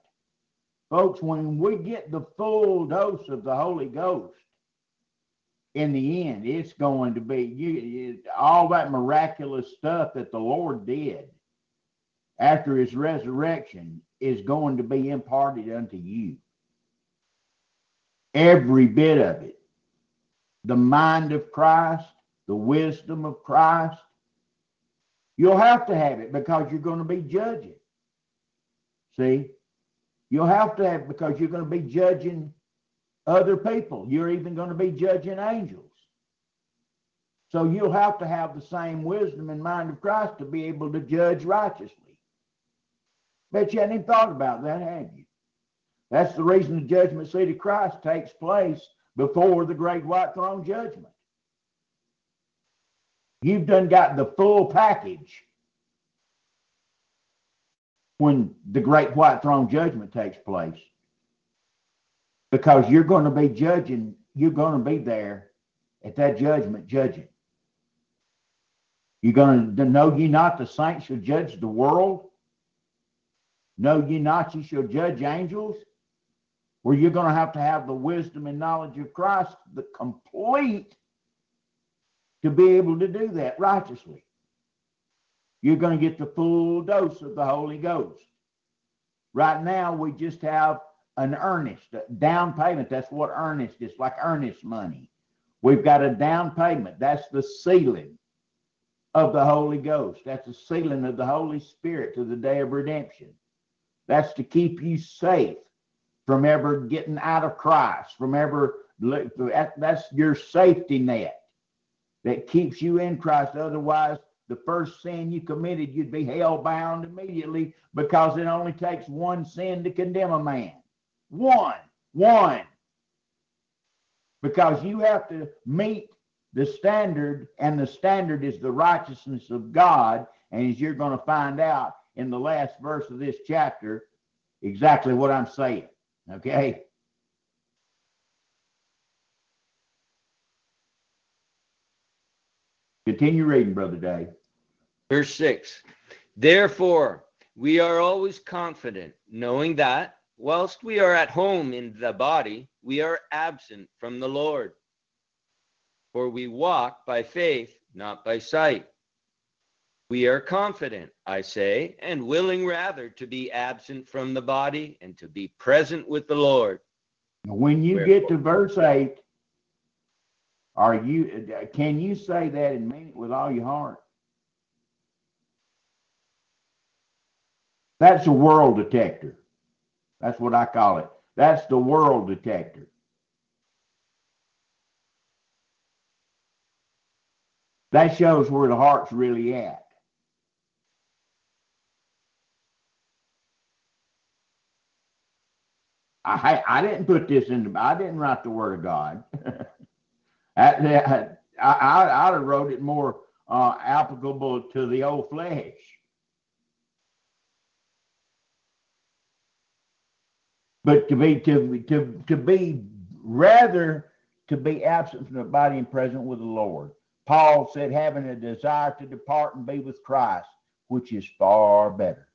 Folks, when we get the full dose of the Holy Ghost, in the end, it's going to be you, you, all that miraculous stuff that the Lord did after his resurrection is going to be imparted unto you. Every bit of it. The mind of Christ, the wisdom of Christ. You'll have to have it because you're going to be judging. See? You'll have to have it because you're going to be judging other people. You're even going to be judging angels. So you'll have to have the same wisdom and mind of Christ to be able to judge righteously. Bet you hadn't even thought about that, had you? That's the reason the judgment seat of Christ takes place before the great white throne judgment. You've done got the full package when the great white throne judgment takes place, because you're going to be judging, you're going to be there at that judgment judging. You're going to know ye not the saints shall judge the world? Know ye not ye shall judge angels? Where you're going to have to have the wisdom and knowledge of Christ, the complete, to be able to do that righteously. You're going to get the full dose of the Holy Ghost. Right now, we just have an earnest, a down payment. That's what earnest is, like earnest money. We've got a down payment. That's the sealing of the Holy Ghost. That's the sealing of the Holy Spirit to the day of redemption. That's to keep you safe from ever getting out of Christ, from ever, that's your safety net that keeps you in Christ. Otherwise, the first sin you committed, you'd be hell-bound immediately, because it only takes one sin to condemn a man. One. One. Because you have to meet the standard, and the standard is the righteousness of God. And as you're going to find out in the last verse of this chapter, exactly what I'm saying. Okay? Continue reading, Brother Dave. Verse six. Therefore, we are always confident, knowing that, whilst we are at home in the body, we are absent from the Lord. For we walk by faith, not by sight. We are confident, I say, and willing rather to be absent from the body and to be present with the Lord. When you Wherefore, get to verse eight, Are you? Can you say that and mean it with all your heart? That's a world detector. That's what I call it. That's the world detector. That shows where the heart's really at. I I didn't put this in. The, I didn't write the Word of God. I, I, I, I'd have wrote it more uh, applicable to the old flesh. But to be to, to, to be rather to be absent from the body and present with the Lord. Paul said, having a desire to depart and be with Christ, which is far better.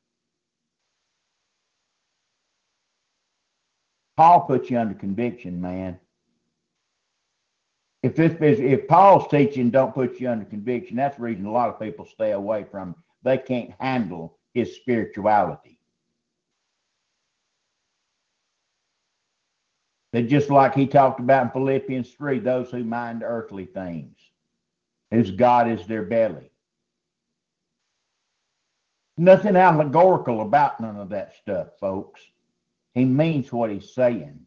Paul puts you under conviction, man. If, this, if Paul's teaching don't put you under conviction, that's the reason a lot of people stay away from him. They can't handle his spirituality. They're just like he talked about in Philippians three, those who mind earthly things, whose God is their belly. Nothing allegorical about none of that stuff, folks. He means what he's saying.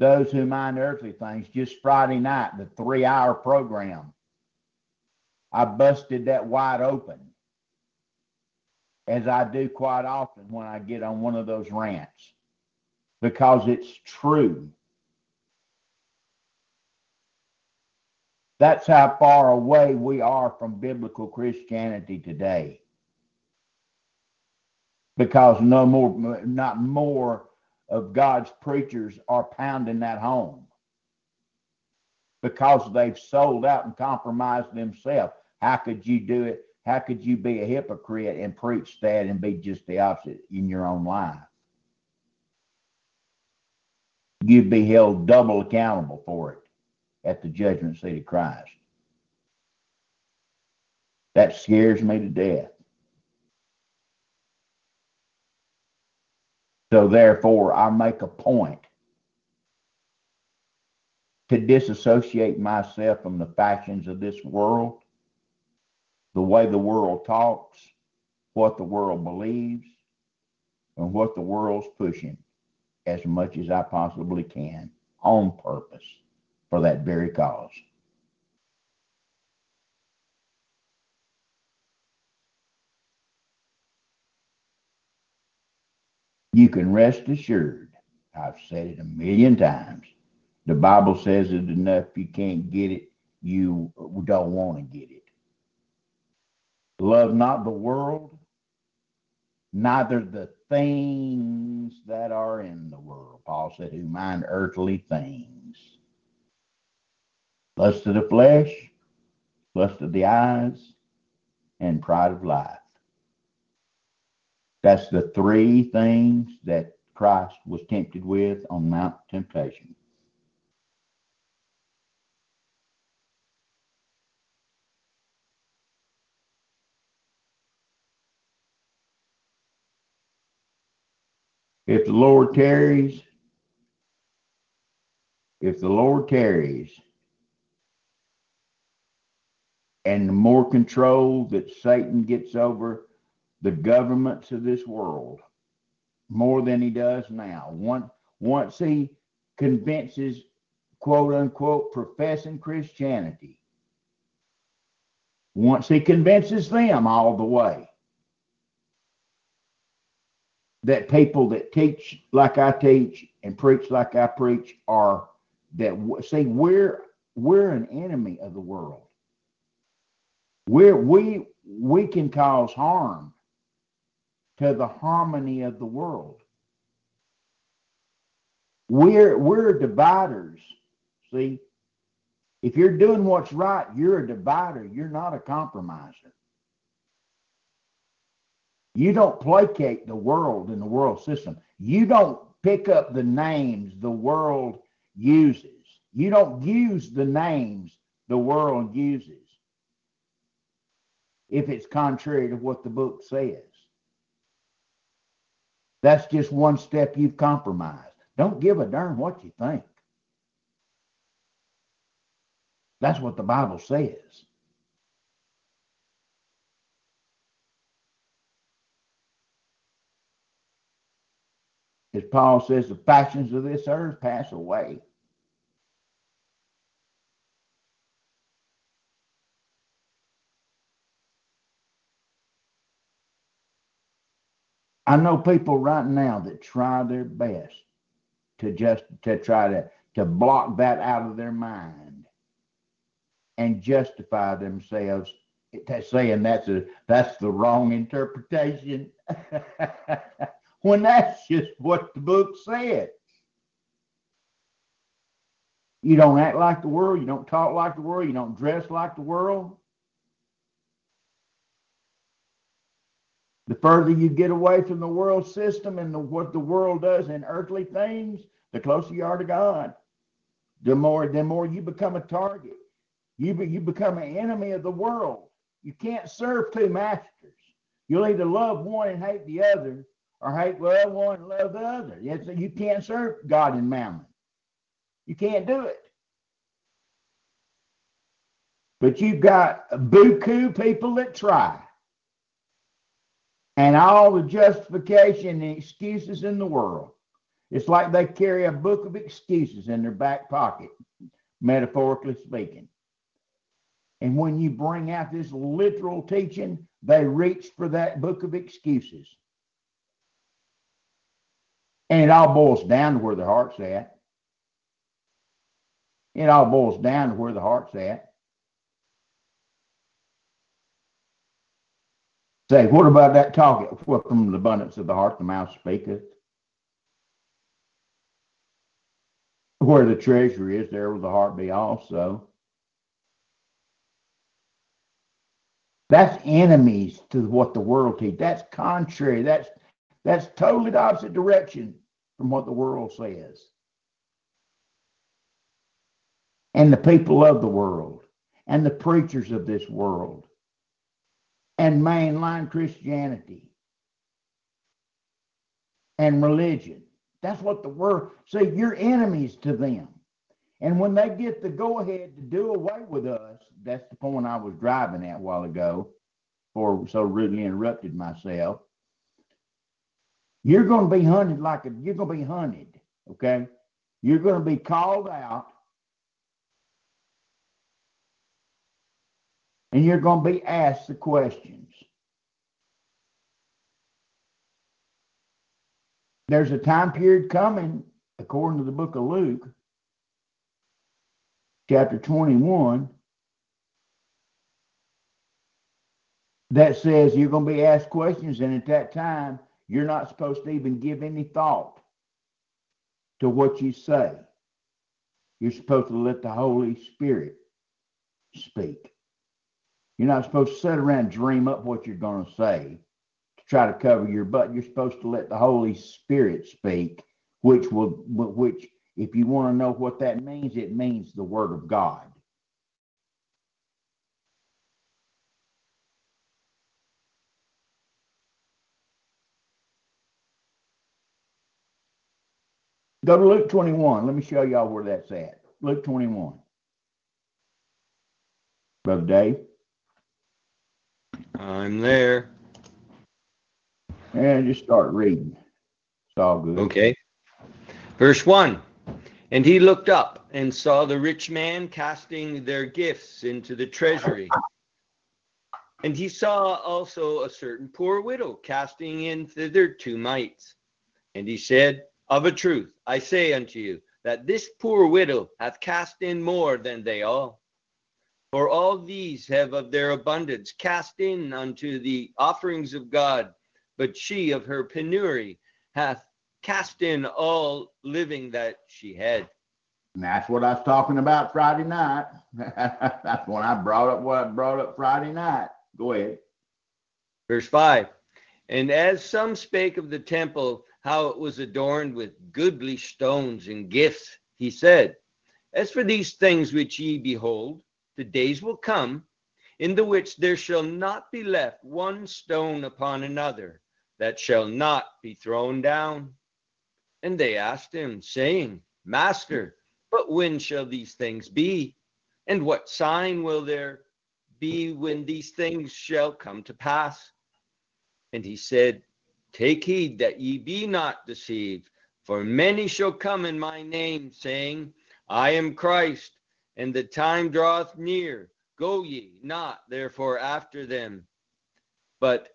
Those who mind earthly things. Just Friday night, the three-hour program, I busted that wide open, as I do quite often when I get on one of those rants, because it's true. That's how far away we are from biblical Christianity today. Because no more, not more, of God's preachers are pounding that home, because they've sold out and compromised themselves. How could you do it? How could you be a hypocrite and preach that and be just the opposite in your own life? You'd be held double accountable for it at the judgment seat of Christ. That scares me to death. So therefore, I make a point to disassociate myself from the fashions of this world, the way the world talks, what the world believes, and what the world's pushing, as much as I possibly can, on purpose, for that very cause. You can rest assured. I've said it a million times. The Bible says it enough. You can't get it. You don't want to get it. Love not the world, neither the things that are in the world. Paul said, who mind earthly things. Lust of the flesh, lust of the eyes, and pride of life. That's the three things that Christ was tempted with on Mount Temptation. If the Lord tarries, if the Lord tarries, and the more control that Satan gets over the governments of this world, more than he does now, once, once he convinces, quote unquote, professing Christianity, once he convinces them all the way, that people that teach like I teach and preach like I preach are that see we're we're an enemy of the world. We're we we can cause harm to the harmony of the world. We're we're dividers. See, if you're doing what's right, you're a divider. You're not a compromiser. You don't placate the world and the world system. You don't pick up the names the world uses. You don't use the names the world uses if it's contrary to what the book says. That's just one step you've compromised. Don't give a darn what you think. That's what the Bible says. As Paul says, the passions of this earth pass away. I know people right now that try their best to just to try to, to block that out of their mind and justify themselves saying that's a that's the wrong interpretation. When that's just what the book said. You don't act like the world. You don't talk like the world. You don't dress like the world. The further you get away from the world system and the, what the world does in earthly things, the closer you are to God. The more, the more you become a target. You, be, you become an enemy of the world. You can't serve two masters. You'll either love one and hate the other, or hate well one and love the other. You can't serve God and mammon. You can't do it. But you've got buku people that try. And all the justification and excuses in the world. It's like they carry a book of excuses in their back pocket, metaphorically speaking. And when you bring out this literal teaching, they reach for that book of excuses. And it all boils down to where the heart's at. It all boils down to where the heart's at. Say, what about that talk? Well, from the abundance of the heart, the mouth speaketh. Where the treasure is, there will the heart be also. That's enemies to what the world teaches. That's contrary. That's That's totally the opposite direction from what the world says. And the people of the world, and the preachers of this world, and mainline Christianity, and religion. That's what the world, see, you're enemies to them. And when they get the go-ahead to do away with us, that's the point I was driving at a while ago, before so rudely interrupted myself. You're going to be hunted like a, you're going to be hunted, okay? You're going to be called out. And you're going to be asked the questions. There's a time period coming, according to the book of Luke, chapter twenty-one, that says you're going to be asked questions, and at that time, you're not supposed to even give any thought to what you say. You're supposed to let the Holy Spirit speak. You're not supposed to sit around and dream up what you're going to say to try to cover your butt. You're supposed to let the Holy Spirit speak, which will, which, if you want to know what that means, it means the Word of God. Go to Luke twenty-one. Let me show y'all where that's at. Luke twenty-one. Brother Dave. I'm there. And just start reading. It's all good. Okay. Verse one. And he looked up and saw the rich man casting their gifts into the treasury. And he saw also a certain poor widow casting in thither two mites. And he said, Of a truth, I say unto you, that this poor widow hath cast in more than they all. For all these have of their abundance cast in unto the offerings of God, but she of her penury hath cast in all living that she had. And that's what I was talking about Friday night. That's when I brought up what I brought up Friday night. Go ahead. Verse five. And as some spake of the temple, how it was adorned with goodly stones and gifts, he said, As for these things which ye behold, the days will come, in the which there shall not be left one stone upon another, that shall not be thrown down. And they asked him, saying, Master, but when shall these things be? And what sign will there be when these things shall come to pass? And he said, Take heed that ye be not deceived, for many shall come in my name, saying, I am Christ, and the time draweth near. Go ye not therefore after them. But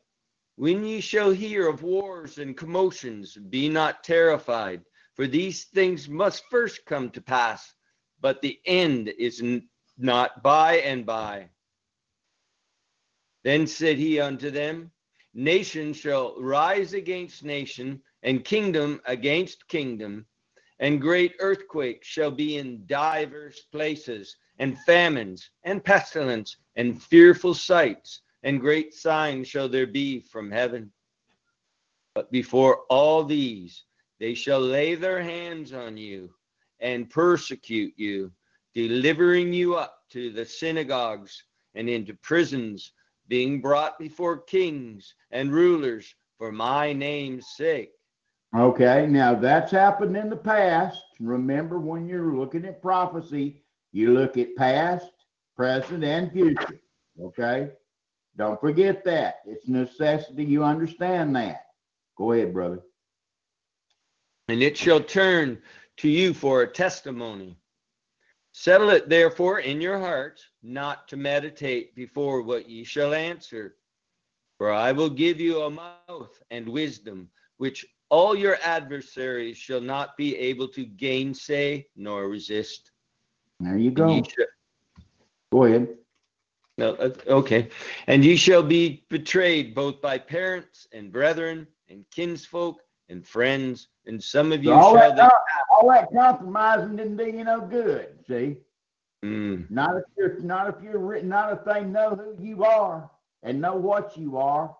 when ye shall hear of wars and commotions, be not terrified, for these things must first come to pass, but the end is not by and by. Then said he unto them, Nation shall rise against nation, and kingdom against kingdom, and great earthquakes shall be in divers places, and famines, and pestilence, and fearful sights, and great signs shall there be from heaven. But before all these, they shall lay their hands on you, and persecute you, delivering you up to the synagogues and into prisons, being brought before kings and rulers for my name's sake. Okay, now that's happened in the past. Remember, when you're looking at prophecy, you look at past, present, and future. Okay? Don't forget that. It's a necessity you understand that. Go ahead, brother. And it shall turn to you for a testimony. Settle it therefore in your hearts, not to meditate before what ye shall answer. For I will give you a mouth and wisdom, which all your adversaries shall not be able to gainsay nor resist. There you go. You shall... Go ahead. No, okay. And ye shall be betrayed both by parents and brethren and kinsfolk and friends, and some of you so all shall... That, they... All that compromising didn't do you no good, see? Mm. Not if you're, not if you're written, not if they know who you are and know what you are.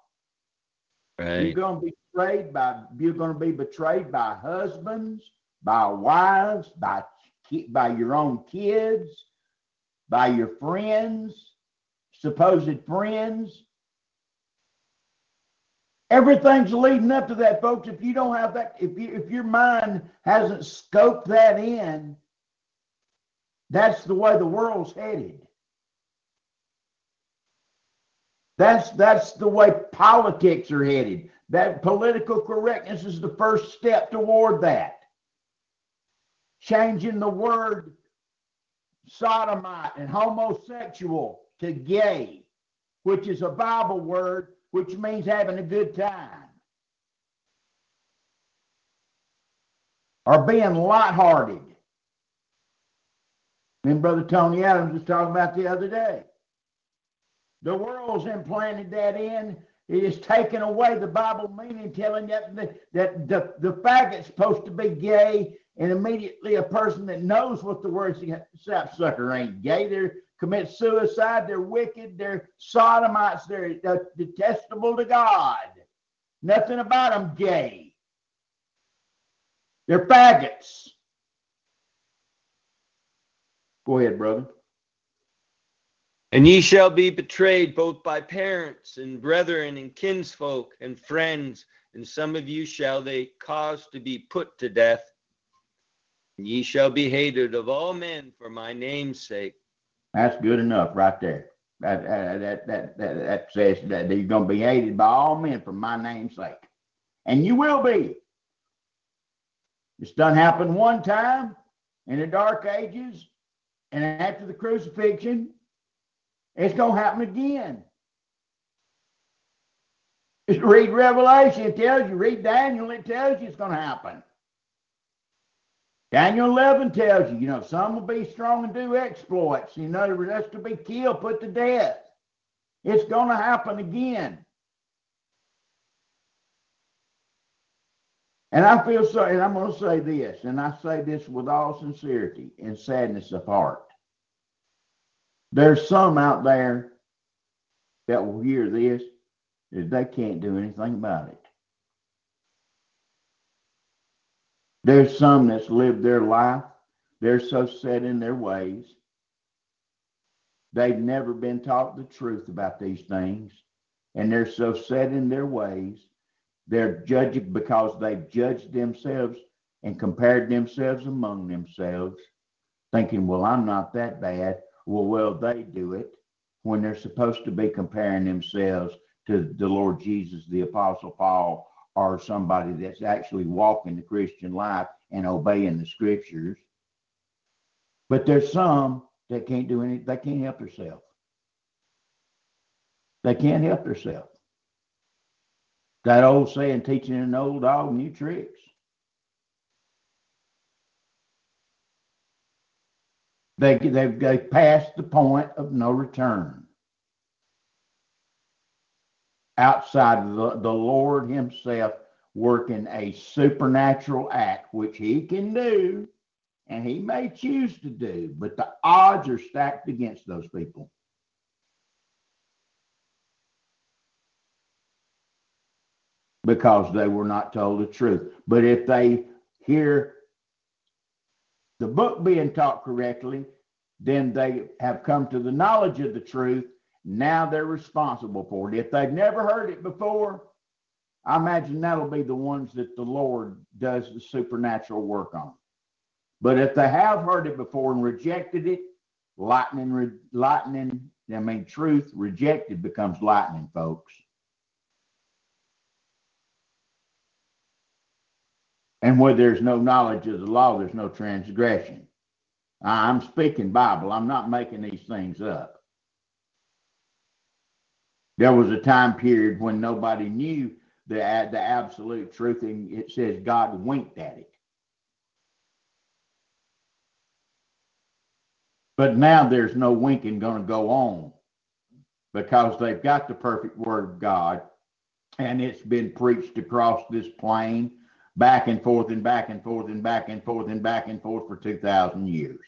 Right. You're gonna be betrayed by you're gonna be betrayed by husbands, by wives, by by your own kids, by your friends, supposed friends. Everything's leading up to that, folks. If you don't have that, if you, if your mind hasn't scoped that in, that's the way the world's headed. That's that's the way politics are headed. That political correctness is the first step toward that. Changing the word sodomite and homosexual to gay, which is a Bible word, which means having a good time. or being lighthearted. And Brother Tony Adams was talking about the other day. The world's implanted that in. It has taken away the Bible meaning, telling that the, that the, the faggot's supposed to be gay, and immediately a person that knows what the word sapsucker ain't gay. They commit suicide. They're wicked. They're sodomites. They're detestable to God. Nothing about them gay. They're faggots. Go ahead, brother. And ye shall be betrayed both by parents and brethren and kinsfolk and friends, and some of you shall they cause to be put to death. And ye shall be hated of all men for my name's sake. That's good enough right there. That that that that, that says that you're going to be hated by all men for my name's sake. And you will be. This done happened one time in the Dark Ages, and after the crucifixion, it's going to happen again. Just read Revelation, it tells you. Read Daniel, it tells you it's going to happen. Daniel eleven tells you, you know, some will be strong and do exploits. You know, that's to be killed, put to death. It's going to happen again. And I feel so, and I'm going to say this, and I say this with all sincerity and sadness of heart. There's some out there that will hear this, that they can't do anything about it. There's some that's lived their life. They're so set in their ways. They've never been taught the truth about these things. And they're so set in their ways. They're judging because they've judged themselves and compared themselves among themselves, thinking, well, I'm not that bad. Well, well, they do it when they're supposed to be comparing themselves to the Lord Jesus, the Apostle Paul, or somebody that's actually walking the Christian life and obeying the scriptures. But there's some that can't do anything. They can't help themselves. They can't help themselves. That old saying, teaching an old dog new tricks. They, they've, they've passed the point of no return. Outside of the, the Lord himself working a supernatural act, which he can do, and he may choose to do, but the odds are stacked against those people. Because they were not told the truth. But if they hear the book being taught correctly, then they have come to the knowledge of the truth. Now they're responsible for it. If they've never heard it before, I imagine that'll be the ones that the Lord does the supernatural work on. But if they have heard it before and rejected it, lightning, re- lightning, I mean, truth rejected becomes lightning, folks. And where there's no knowledge of the law, there's no transgression. I'm speaking Bible. I'm not making these things up. There was a time period when nobody knew the, the absolute truth, and it says God winked at it. But now there's no winking going to go on because they've got the perfect word of God, and it's been preached across this plain, back and forth and back and forth and back and forth and back and forth for two thousand years.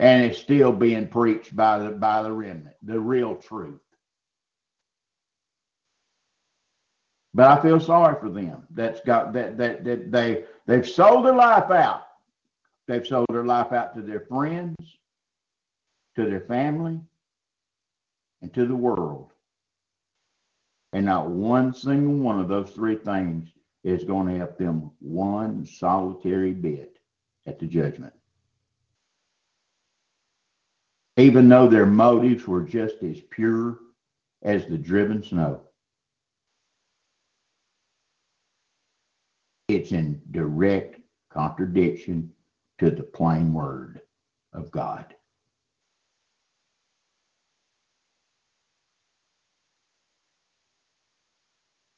And it's still being preached by the, by the remnant, the real truth. But I feel sorry for them. That's got that that that they they've sold their life out. They've sold their life out to their friends, to their family, and to the world. And not one single one of those three things is going to help them one solitary bit at the judgment. Even though their motives were just as pure as the driven snow. It's in direct contradiction to the plain word of God.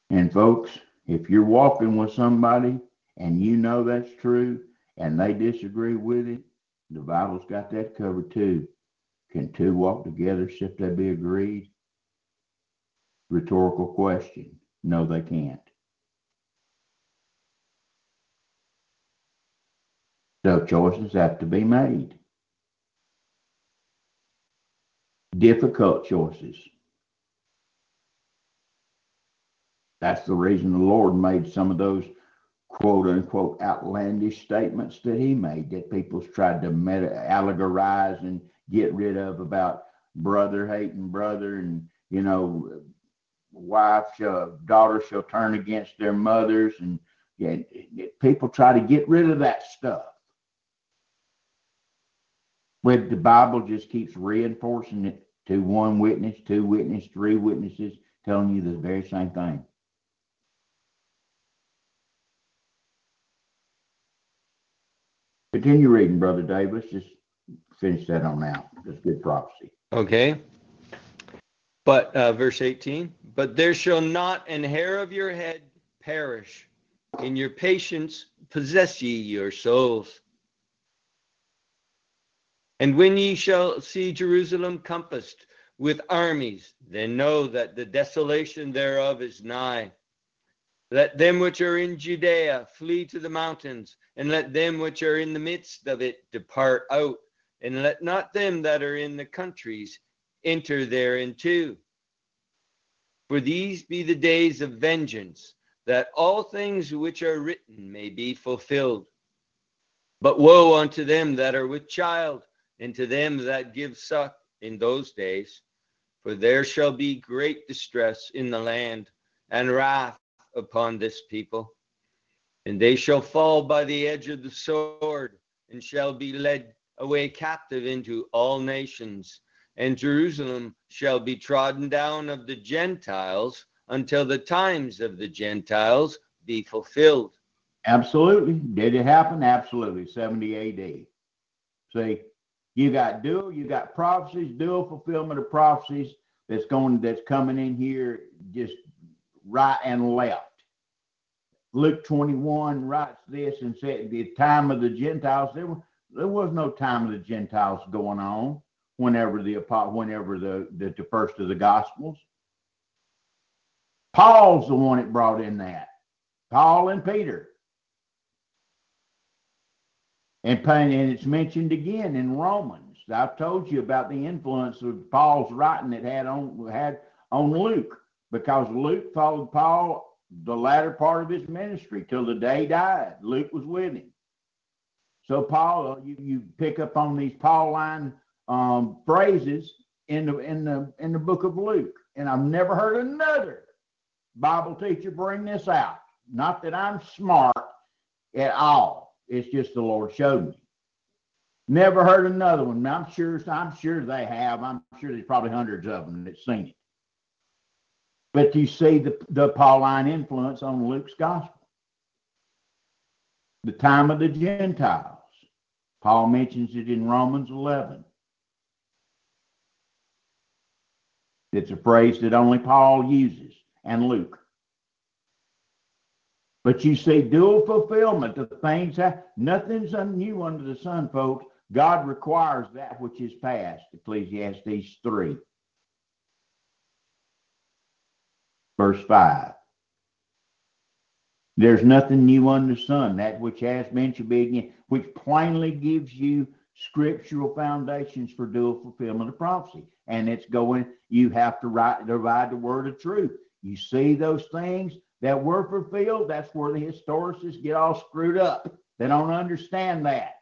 And folks, if you're walking with somebody and you know that's true, and they disagree with it, the Bible's got that covered too. Can two walk together except they be agreed? Rhetorical question. No, they can't. So choices have to be made. Difficult choices. That's the reason the Lord made some of those quote unquote outlandish statements that he made that people's tried to meta- allegorize and get rid of about brother hating brother, and, you know, wife shall, daughter shall turn against their mothers, and yeah, people try to get rid of that stuff. But the Bible just keeps reinforcing it to one witness, two witnesses, three witnesses, telling you the very same thing. Continue reading, Brother Davis. Just finish that on out. That's good prophecy. Okay. But uh, verse eighteen, but there shall not an hair of your head perish. In your patience possess ye your souls. And when ye shall see Jerusalem compassed with armies, then know that the desolation thereof is nigh. Let them which are in Judea flee to the mountains, and let them which are in the midst of it depart out, and let not them that are in the countries enter thereinto. For these be the days of vengeance, that all things which are written may be fulfilled. But woe unto them that are with child, and to them that give suck in those days, for there shall be great distress in the land, and wrath upon this people. And they shall fall by the edge of the sword, and shall be led away captive into all nations. And Jerusalem shall be trodden down of the Gentiles, until the times of the Gentiles be fulfilled. Absolutely. Did it happen? Absolutely. seventy A D See, you got dual, you got prophecies, dual fulfillment of prophecies that's going, that's coming in here just right and left. Luke twenty-one writes this and said the time of the Gentiles, there, were, there was no time of the Gentiles going on whenever the whenever the, the, the first of the Gospels. Paul's the one that brought in that. Paul and Peter. And, and it's mentioned again in Romans. I've told you about the influence of Paul's writing that had on had on Luke, because Luke followed Paul the latter part of his ministry till the day he died. Luke was with him. So Paul, you, you pick up on these Pauline um, phrases in the in the in the book of Luke, and I've never heard another Bible teacher bring this out. Not that I'm smart at all. It's just the Lord showed me. Never heard another one. I'm sure, I'm sure they have. I'm sure there's probably hundreds of them that's seen it. But you see the, the Pauline influence on Luke's gospel. The time of the Gentiles. Paul mentions it in Romans eleven. It's a phrase that only Paul uses. And Luke. But you see dual fulfillment of things. That, nothing's new under the sun, folks. God requires that which is past. Ecclesiastes three. Verse five. There's nothing new under the sun. That which has been shall be again. Which plainly gives you scriptural foundations for dual fulfillment of prophecy. And it's going, you have to write, divide the word of truth. You see those things that were fulfilled, that's where the historicists get all screwed up. They don't understand that.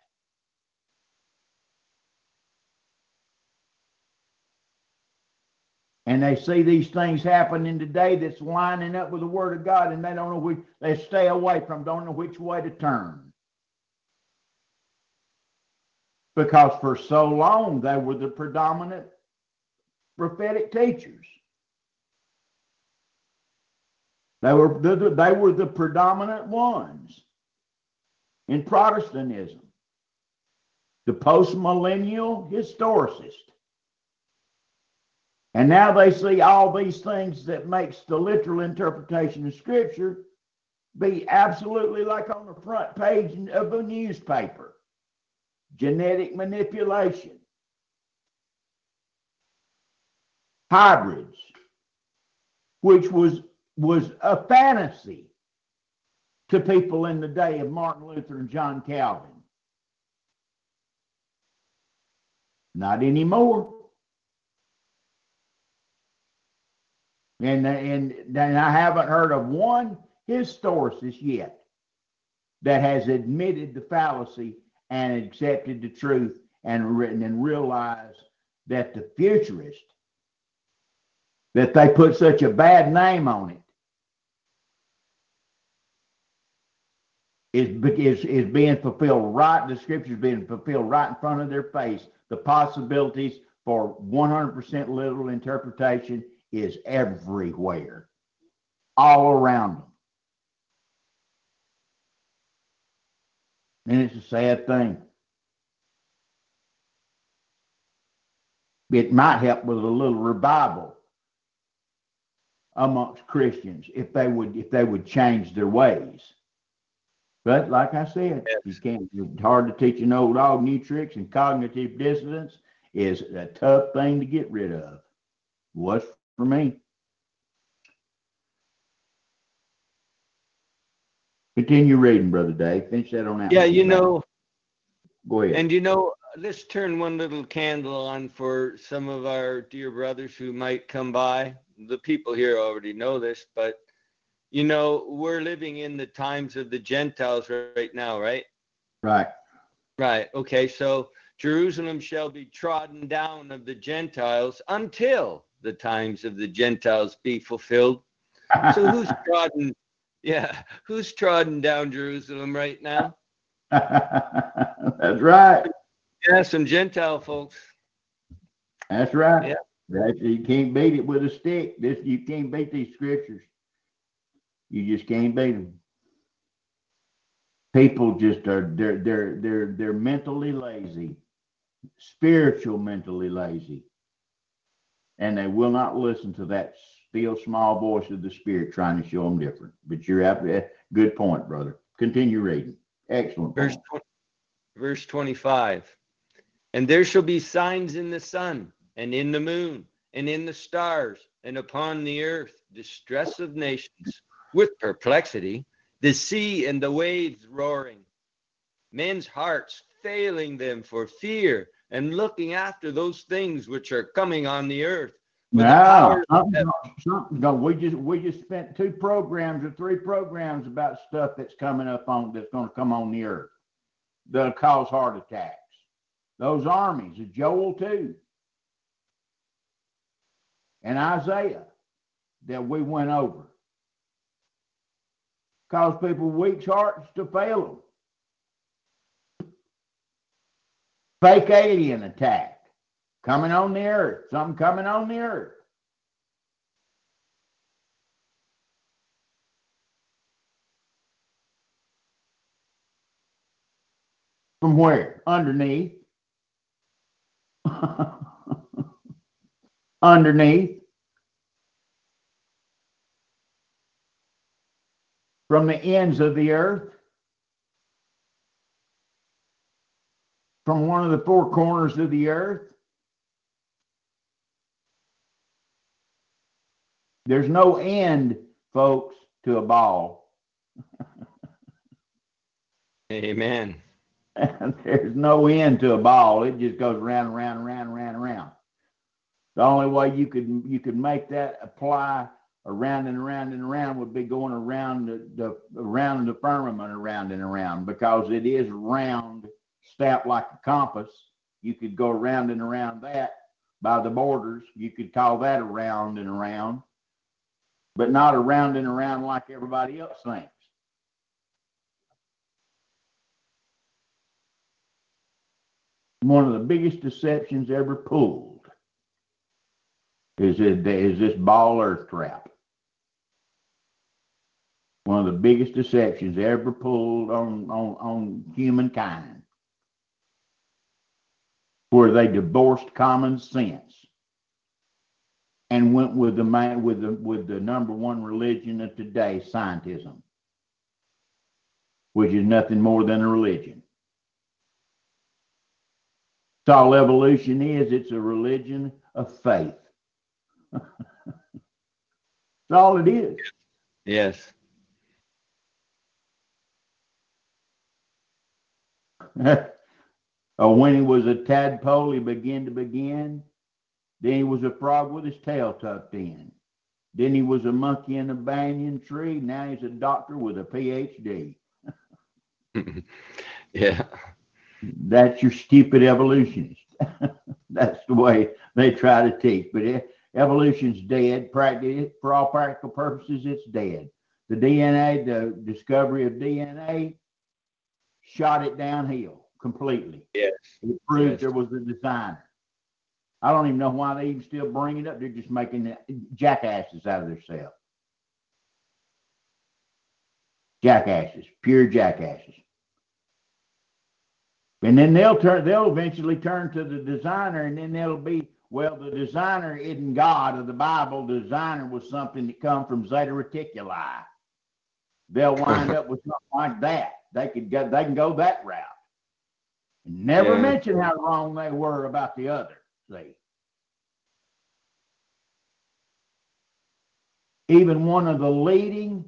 And they see these things happening today that's lining up with the Word of God, and they don't know which, they stay away from, don't know which way to turn. Because for so long, they were the predominant prophetic teachers. They were, the, they were the predominant ones in Protestantism. The postmillennial historicist. And now they see all these things that makes the literal interpretation of Scripture be absolutely like on the front page of a newspaper. Genetic manipulation. Hybrids, which was, was a fantasy to people in the day of Martin Luther and John Calvin. Not anymore. And, and, and I haven't heard of one historicist yet that has admitted the fallacy and accepted the truth and written and realized that the futurist, that they put such a bad name on it, is, is, is being fulfilled right, the scripture is being fulfilled right in front of their face. The possibilities for one hundred percent literal interpretation is everywhere, all around them. And it's a sad thing. It might help with a little revival amongst Christians if they would if they would change their ways. But like I said, you can't, it's hard to teach an old dog new tricks, and cognitive dissonance is a tough thing to get rid of. Was for me. Continue reading, Brother Dave. Finish that on out. Yeah, you know. Go ahead. And you know, let's turn one little candle on for some of our dear brothers who might come by. The people here already know this, but you know, we're living in the times of the Gentiles right now, right? Right. Right. Okay, so Jerusalem shall be trodden down of the Gentiles until the times of the Gentiles be fulfilled. So who's trodden? Yeah, who's trodden down Jerusalem right now? That's right. Yeah, some Gentile folks. That's right. Yeah. That's, you can't beat it with a stick. This, you can't beat these scriptures. You just can't beat them. People just are they're they're they're they're mentally lazy, spiritual mentally lazy, and they will not listen to that still small voice of the Spirit trying to show them different. But you're at good point, brother. Continue reading. Excellent. Verse twenty, verse twenty-five. And there shall be signs in the sun, and in the moon, and in the stars, and upon the earth, distress of nations with perplexity, the sea and the waves roaring, men's hearts failing them for fear, and looking after those things which are coming on the earth. No, something, something, no, we just we just spent two programs or three programs about stuff that's coming up on that's going to come on the earth that'll cause heart attacks. Those armies of Joel two and Isaiah that we went over cause people weak hearts to fail them. Fake alien attack. Coming on the earth. Something coming on the earth. From where? Underneath. Underneath. From the ends of the earth. From one of the four corners of the earth. There's no end, folks, to a ball. Amen. There's no end to a ball. It just goes round and round and round and round and round. The only way you could you could make that apply around and around and around would be going around the, the around the firmament around and around, because it is round, stamped like a compass. You could go around and around that by the borders. You could call that around and around. But not around and around like everybody else thinks. One of the biggest deceptions ever pulled is, it, is this ball earth trap. One of the biggest deceptions ever pulled on, on, on humankind. Where they divorced common sense. And went with the with the with the number one religion of today, scientism. which is nothing more than a religion. That's all evolution is. It's a religion of faith. That's all it is. Yes. When he was a tadpole, he began to begin. Then he was a frog with his tail tucked in. Then he was a monkey in a banyan tree. Now he's a doctor with a P H D. Yeah. That's your stupid evolutionist. That's the way they try to teach. But evolution's dead. For all practical purposes, it's dead. The D N A, the discovery of D N A, shot it downhill completely. Yes. It proved yes. There was a designer. I don't even know why they even still bring it up. They're just making jackasses out of themselves. Jackasses, pure jackasses. And then they'll turn. They'll eventually turn to the designer, and then they'll be, well, the designer isn't God of the Bible. The designer was something that come from Zeta Reticuli. They'll wind up with something like that. They could go. They can go that route. And never yeah. mention how wrong they were about the other. Even one of the leading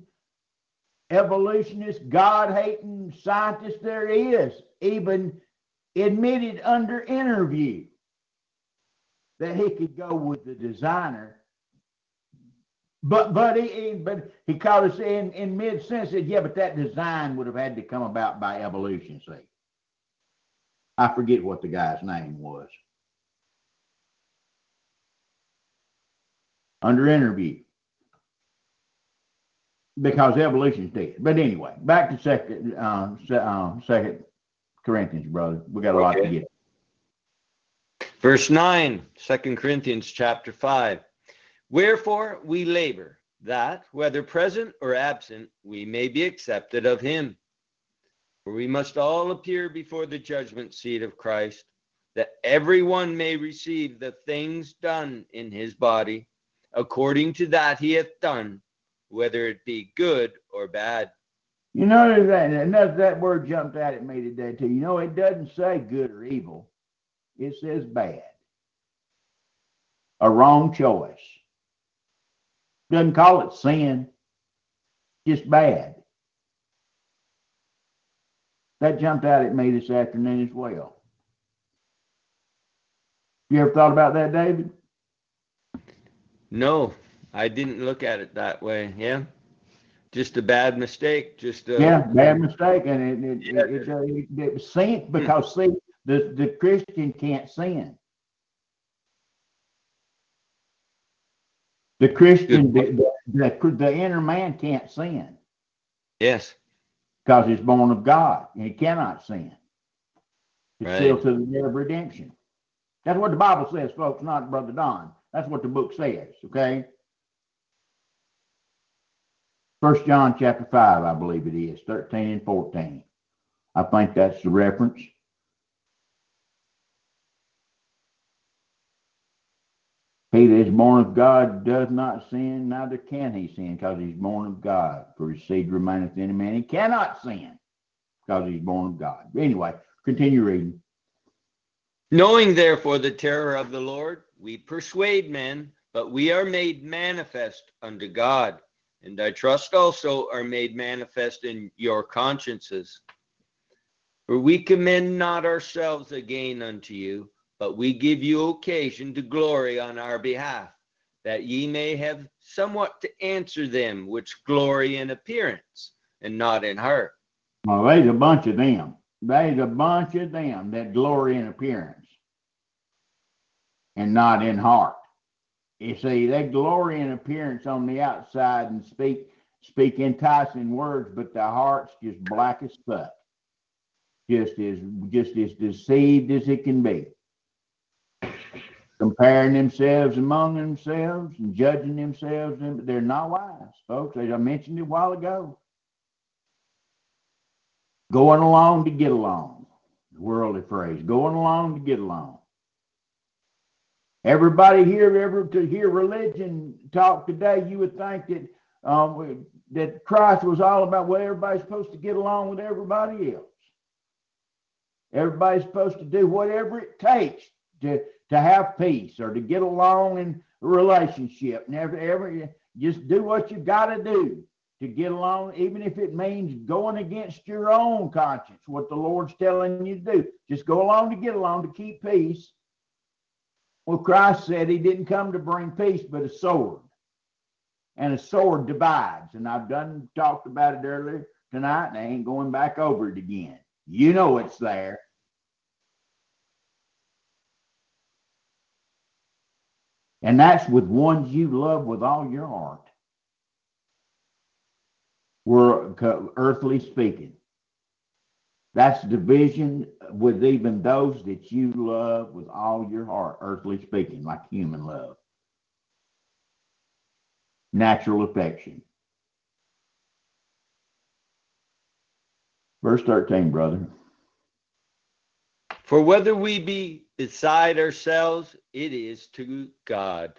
evolutionist, God-hating scientists there is even admitted under interview that he could go with the designer. But but he but he caught us in, in mid-sentence said, yeah, but that design would have had to come about by evolution, see. I forget what the guy's name was. Under interview, because evolution's dead. But anyway, back to second, um, um, Second Corinthians, brother. We got a lot okay. to get. Verse nine, Second Corinthians, chapter five. Wherefore we labor, that whether present or absent, we may be accepted of Him. For we must all appear before the judgment seat of Christ, that everyone may receive the things done in his body, according to that he hath done, whether it be good or bad. You know, that that word jumped out at me today, too. You know, it doesn't say good or evil. It says bad. A wrong choice. Doesn't call it sin. Just bad. That jumped out at me this afternoon as well. You ever thought about that, David? No, I didn't look at it that way. Yeah, just a bad mistake. Just a, yeah, bad mistake, and it it, yeah. it, it, it, it sin because see, the, the Christian can't sin. The Christian, the, the, the, the inner man can't sin. Yes, because he's born of God, and he cannot sin. It's right. Still to the day of redemption. That's what the Bible says, folks. Not Brother Don. That's what the book says, okay? First John chapter five, I believe it is, thirteen and fourteen. I think that's the reference. He that is born of God does not sin, neither can he sin, because he's born of God. For his seed remaineth in him, and he cannot sin, because he's born of God. Anyway, continue reading. Knowing therefore the terror of the Lord, we persuade men, but we are made manifest unto God, and I trust also are made manifest in your consciences. For we commend not ourselves again unto you, but we give you occasion to glory on our behalf, that ye may have somewhat to answer them which glory in appearance, and not in heart. Well, there's a bunch of them. There's a bunch of them that glory in appearance. And not in heart. You see, they glory in appearance on the outside and speak speak enticing words, but their heart's just black as fuck. Just as just as deceived as it can be. Comparing themselves among themselves and judging themselves, they're not wise, folks. As I mentioned it a while ago. Going along to get along. The worldly phrase. Going along to get along. Everybody here, ever to hear religion talk today, you would think that um, that Christ was all about, well, everybody's supposed to get along with everybody else. Everybody's supposed to do whatever it takes to, to have peace or to get along in a relationship. Never, ever, just do what you got to do to get along, even if it means going against your own conscience, what the Lord's telling you to do. Just go along to get along, to keep peace. Well, Christ said he didn't come to bring peace, but a sword. And a sword divides. And I've done talked about it earlier tonight, and I ain't going back over it again. You know it's there. And that's with ones you love with all your heart. We're earthly speaking. That's division with even those that you love with all your heart, earthly speaking, like human love. Natural affection. Verse thirteen, brother. For whether we be beside ourselves, it is to God.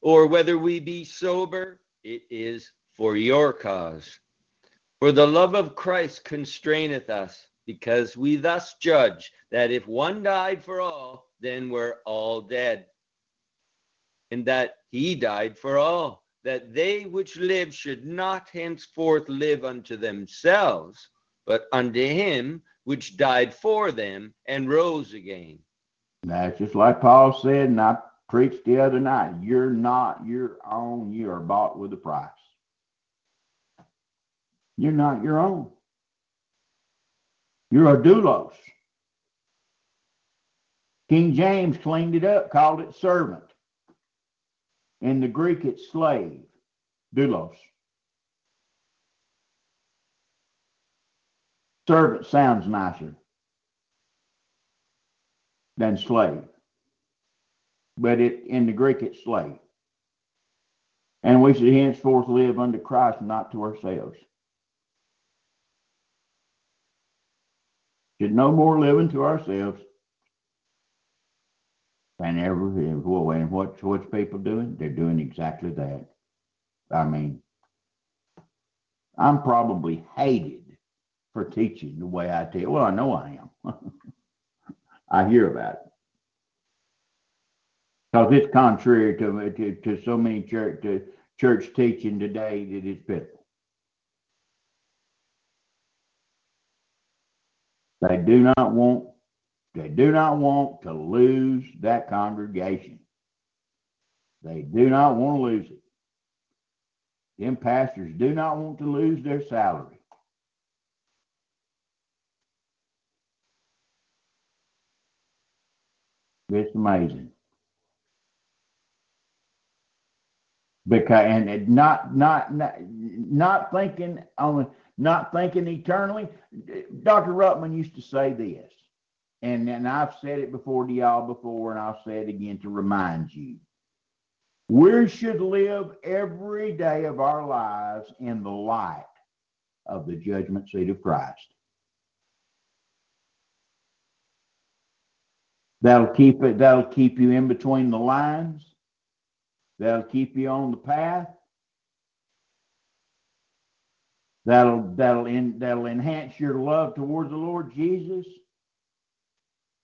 Or whether we be sober, it is for your cause. For the love of Christ constraineth us, because we thus judge that if one died for all, then we're all dead. And that he died for all, that they which live should not henceforth live unto themselves, but unto him which died for them and rose again. That's just like Paul said, and I preached the other night. You're not your own. You are bought with a price. You're not your own. You're a doulos. King James cleaned it up, called it servant. In the Greek, it's slave. Doulos. Servant sounds nicer than slave. But it in the Greek, it's slave. And we should henceforth live unto Christ, not to ourselves. Should no more live unto ourselves than ever. And what's, what's people doing? They're doing exactly that. I mean, I'm probably hated for teaching the way I teach. Well, I know I am. I hear about it. Because it's contrary to, to, to so many church, to church teaching today that it's pitiful. They do not want, they do not want to lose that congregation. They do not want to lose it. Them pastors do not want to lose their salary. It's amazing. Because and not not not, not thinking on not thinking eternally. Doctor Ruttman used to say this, and, and I've said it before to y'all before, and I'll say it again to remind you. We should live every day of our lives in the light of the judgment seat of Christ. That'll keep it, that'll keep you in between the lines. That'll keep you on the path. That'll that'll in, that'll enhance your love towards the Lord Jesus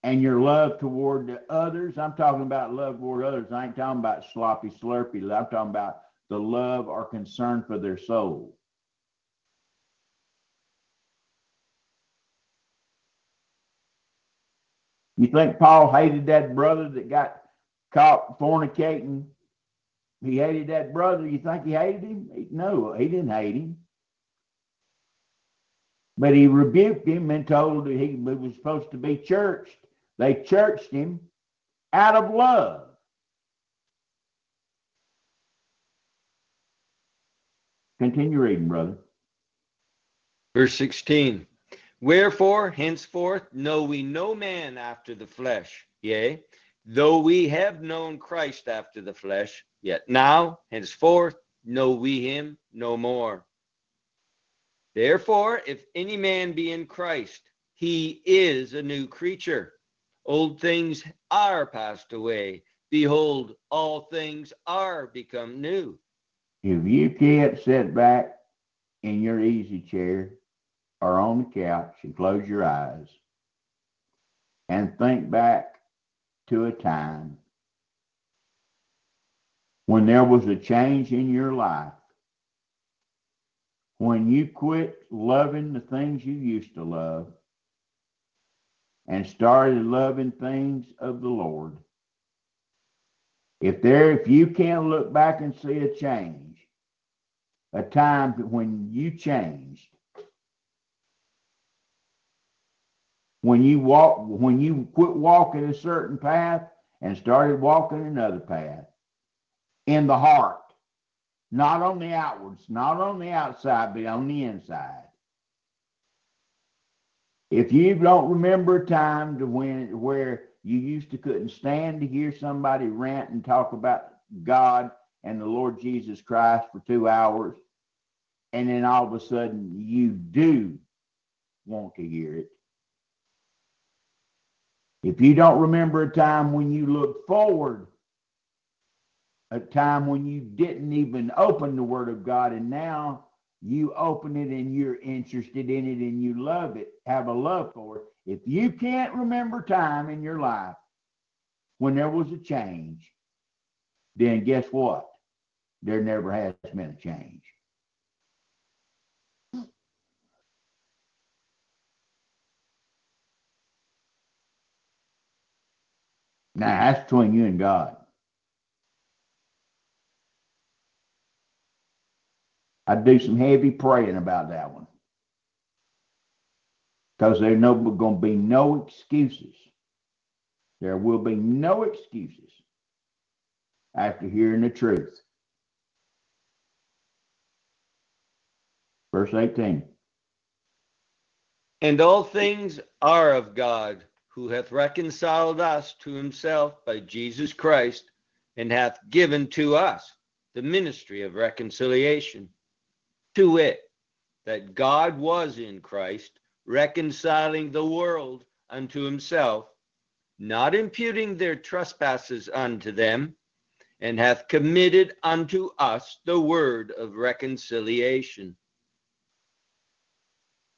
and your love toward the others. I'm talking about love toward others. I ain't talking about sloppy slurpy. I'm talking about the love or concern for their soul. You think Paul hated that brother that got caught fornicating? He hated that brother. You think he hated him? No, he didn't hate him. But he rebuked him and told him he was supposed to be churched. They churched him out of love. Continue reading, brother. Verse sixteen. Wherefore, henceforth, know we no man after the flesh, yea, though we have known Christ after the flesh, yet now, henceforth, know we him no more. Therefore, if any man be in Christ, he is a new creature. Old things are passed away. Behold, all things are become new. If you can't sit back in your easy chair or on the couch and close your eyes and think back to a time when there was a change in your life, when you quit loving the things you used to love and started loving things of the Lord. If there, if you can't look back and see a change, a time when you changed, when you walk, when you quit walking a certain path and started walking another path, in the heart, not on the outwards, not on the outside, but on the inside. If you don't remember a time to when where you used to couldn't stand to hear somebody rant and talk about God and the Lord Jesus Christ for two hours. And then all of a sudden you do want to hear it. If you don't remember a time when you looked forward, a time when you didn't even open the Word of God and now you open it and you're interested in it and you love it, have a love for it. If you can't remember time in your life when there was a change, then guess what? There never has been a change. Now, that's between you and God. I'd do some heavy praying about that one. Because there's no going to be no excuses. There will be no excuses after hearing the truth. Verse eighteen. And all things are of God, who hath reconciled us to himself by Jesus Christ, and hath given to us the ministry of reconciliation. To wit, that God was in Christ, reconciling the world unto himself, not imputing their trespasses unto them, and hath committed unto us the word of reconciliation.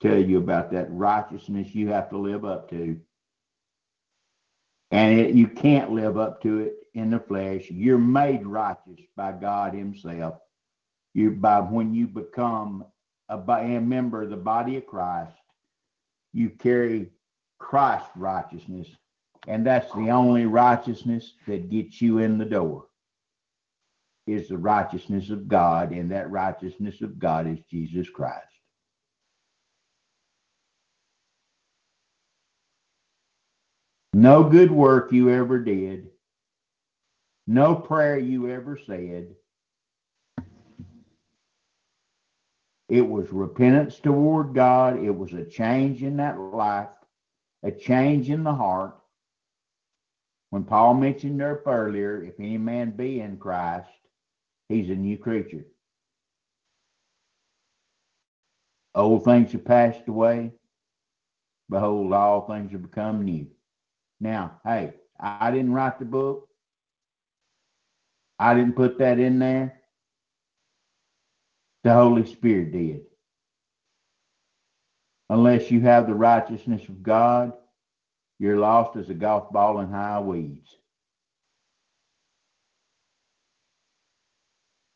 tell you about that righteousness you have to live up to. And it, you can't live up to it in the flesh. You're made righteous by God himself. You by When you become a, a member of the body of Christ, you carry Christ's righteousness, and that's the only righteousness that gets you in the door, is the righteousness of God, and that righteousness of God is Jesus Christ. No good work you ever did, no prayer you ever said. It was repentance toward God. It was a change in that life, a change in the heart. When Paul mentioned there earlier, if any man be in Christ, he's a new creature. Old things have passed away. Behold, all things have become new. Now, hey, I didn't write the book. I didn't put that in there. The Holy Spirit did. Unless you have the righteousness of God, you're lost as a golf ball in high weeds.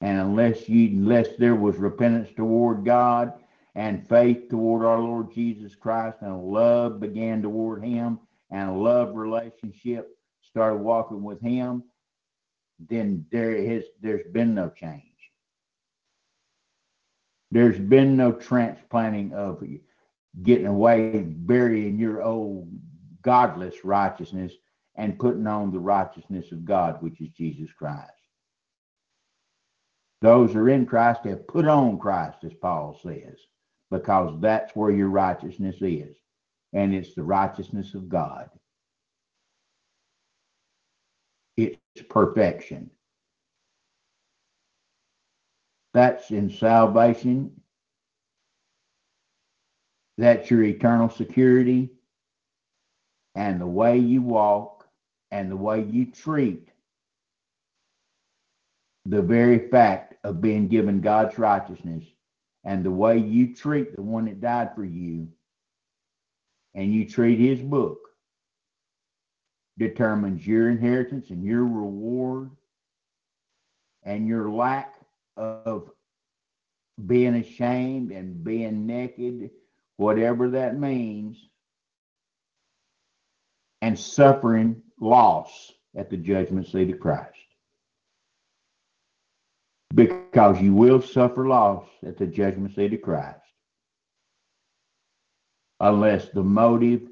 And unless you, unless there was repentance toward God and faith toward our Lord Jesus Christ and love began toward him and a love relationship started walking with him, then there is, there's been no change. There's been no transplanting of getting away and burying your old godless righteousness and putting on the righteousness of God, which is Jesus Christ. Those who are in Christ have put on Christ, as Paul says, because that's where your righteousness is. and it's the righteousness of God. It's perfection. That's in salvation. That's your eternal security. And the way you walk and the way you treat the very fact of being given God's righteousness, and the way you treat the one that died for you and you treat his book determines your inheritance and your reward and your lack of being ashamed and being naked, whatever that means, and suffering loss at the judgment seat of Christ. Because you will suffer loss at the judgment seat of Christ unless the motive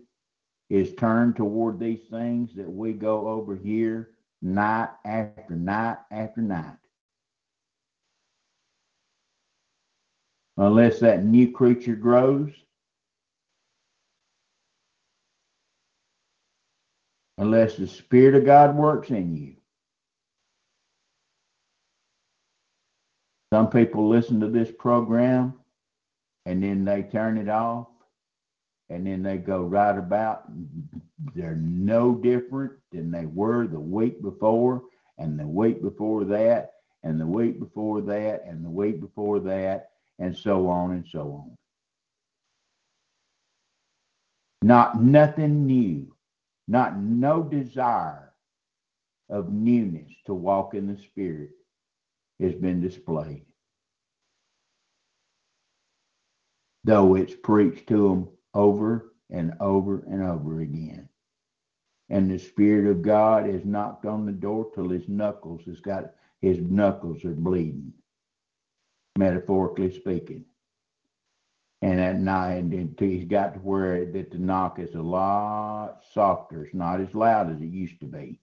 is turned toward these things that we go over here night after night after night. Unless that new creature grows, unless the Spirit of God works in you. Some people listen to this program and then they turn it off and then they go right about. They're no different than they were the week before and the week before that and the week before that and the week before that and so on and so on. Not nothing new, not no desire of newness to walk in the Spirit has been displayed, though it's preached to them over and over and over again. And the Spirit of God has knocked on the door till his knuckles has got his knuckles are bleeding, metaphorically speaking. And at night, he's got to where that the knock is a lot softer. It's not as loud as it used to be.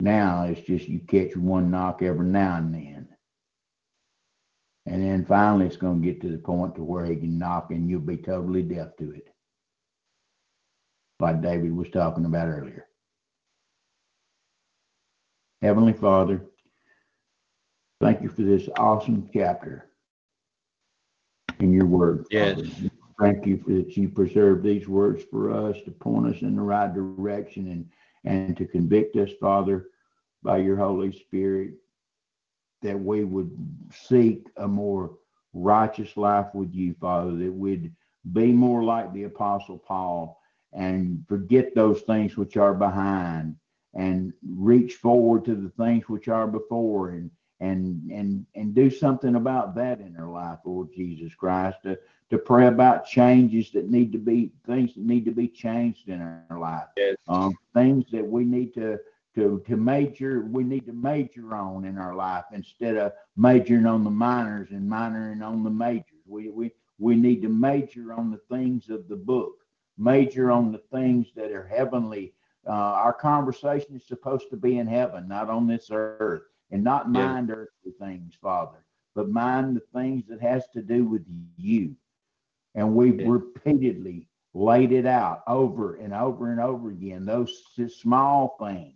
Now it's just you catch one knock every now and then. And then finally it's going to get to the point to where he can knock and you'll be totally deaf to it. Like David was talking about earlier. Heavenly Father, thank you for this awesome chapter in your word. Yes. Father. Thank you for that you preserve these words for us to point us in the right direction and and to convict us, Father, by your Holy Spirit, that we would seek a more righteous life with you, Father, that we'd be more like the Apostle Paul and forget those things which are behind and reach forward to the things which are before and and and and do something about that in our life, Lord Jesus Christ, to, to pray about changes that need to be, things that need to be changed in our life. Yes. Um, things that we need to, to, to major, we need to major on in our life instead of majoring on the minors and minoring on the majors. We, we, we need to major on the things of the book, major on the things that are heavenly. Uh, our conversation is supposed to be in heaven, not on this earth. And not mind yeah. earthly things, Father, but mind the things that has to do with you. And we've yeah. repeatedly laid it out over and over and over again. Those small things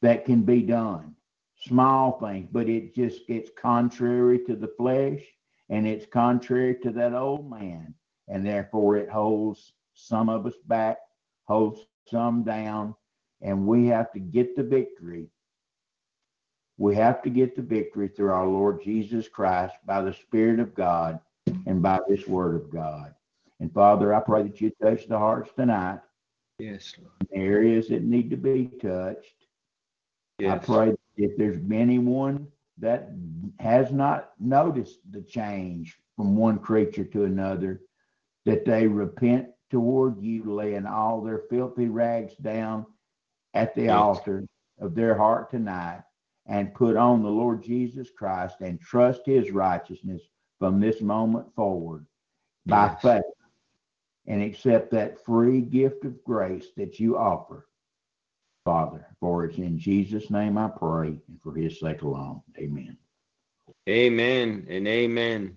that can be done, small things, but it just, it's contrary to the flesh and it's contrary to that old man. And therefore it holds some of us back, holds some down, and we have to get the victory. We have to get the victory through our Lord Jesus Christ by the Spirit of God and by this Word of God. And Father, I pray that you touch the hearts tonight. Yes, Lord. Areas that need to be touched. Yes. I pray that if there's anyone that has not noticed the change from one creature to another, that they repent toward you, laying all their filthy rags down at the yes. altar of their heart tonight, and put on the Lord Jesus Christ and trust his righteousness from this moment forward by yes. faith, and accept that free gift of grace that you offer, Father, for it's in Jesus' name I pray, and for his sake alone. Amen. Amen and amen.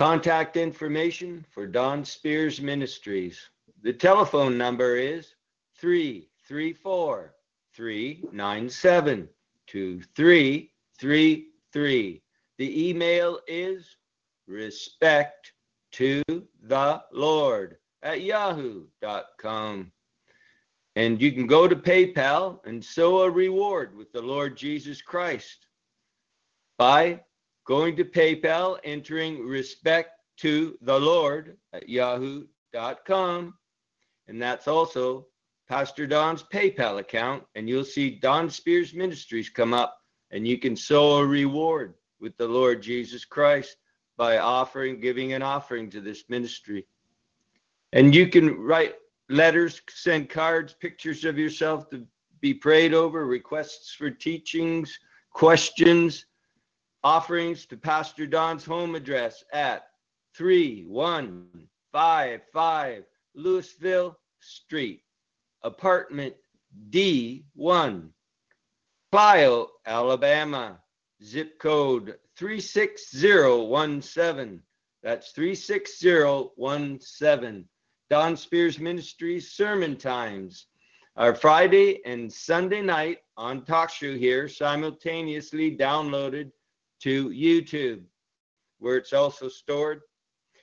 Contact information for Don Spears Ministries. The telephone number is three three four, three nine seven, two three three three. The email is respect to the Lord at yahoo dot com. And you can go to PayPal and sow a reward with the Lord Jesus Christ by going to PayPal, entering respect to the Lord at yahoo dot com. And that's also Pastor Don's PayPal account. And you'll see Don Spears Ministries come up, and you can sow a reward with the Lord Jesus Christ by offering, giving an offering to this ministry. And you can write letters, send cards, pictures of yourself to be prayed over, requests for teachings, questions, offerings to Pastor Don's home address at three one five five Louisville Street, apartment D one, Clio, Alabama, zip code three six zero one seven. That's three six zero one seven. Don Spears Ministries sermon times are Friday and Sunday night on TalkShoe here, simultaneously downloaded to YouTube, where it's also stored.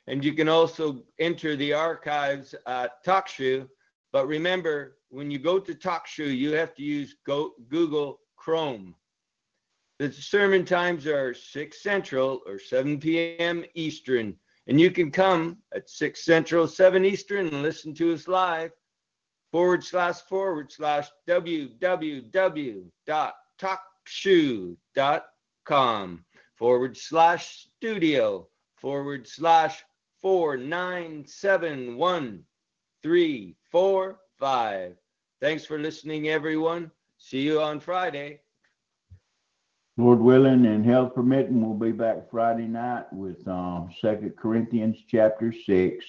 And you can also enter the archives at TalkShoe. But remember, when you go to TalkShoe, you have to use go- Google Chrome. The sermon times are six Central or seven p.m. Eastern. And you can come at six Central, seven Eastern, and listen to us live, forward slash forward slash www.talkshoe.com forward slash studio forward slash four nine seven one three four five. Thanks for listening, everyone. See you on Friday. Lord willing and health permitting, we'll be back Friday night with um, Second Corinthians chapter six.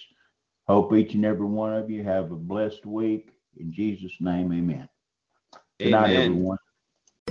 Hope each and every one of you have a blessed week. In Jesus' name, amen. Amen. Good night, everyone.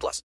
plus.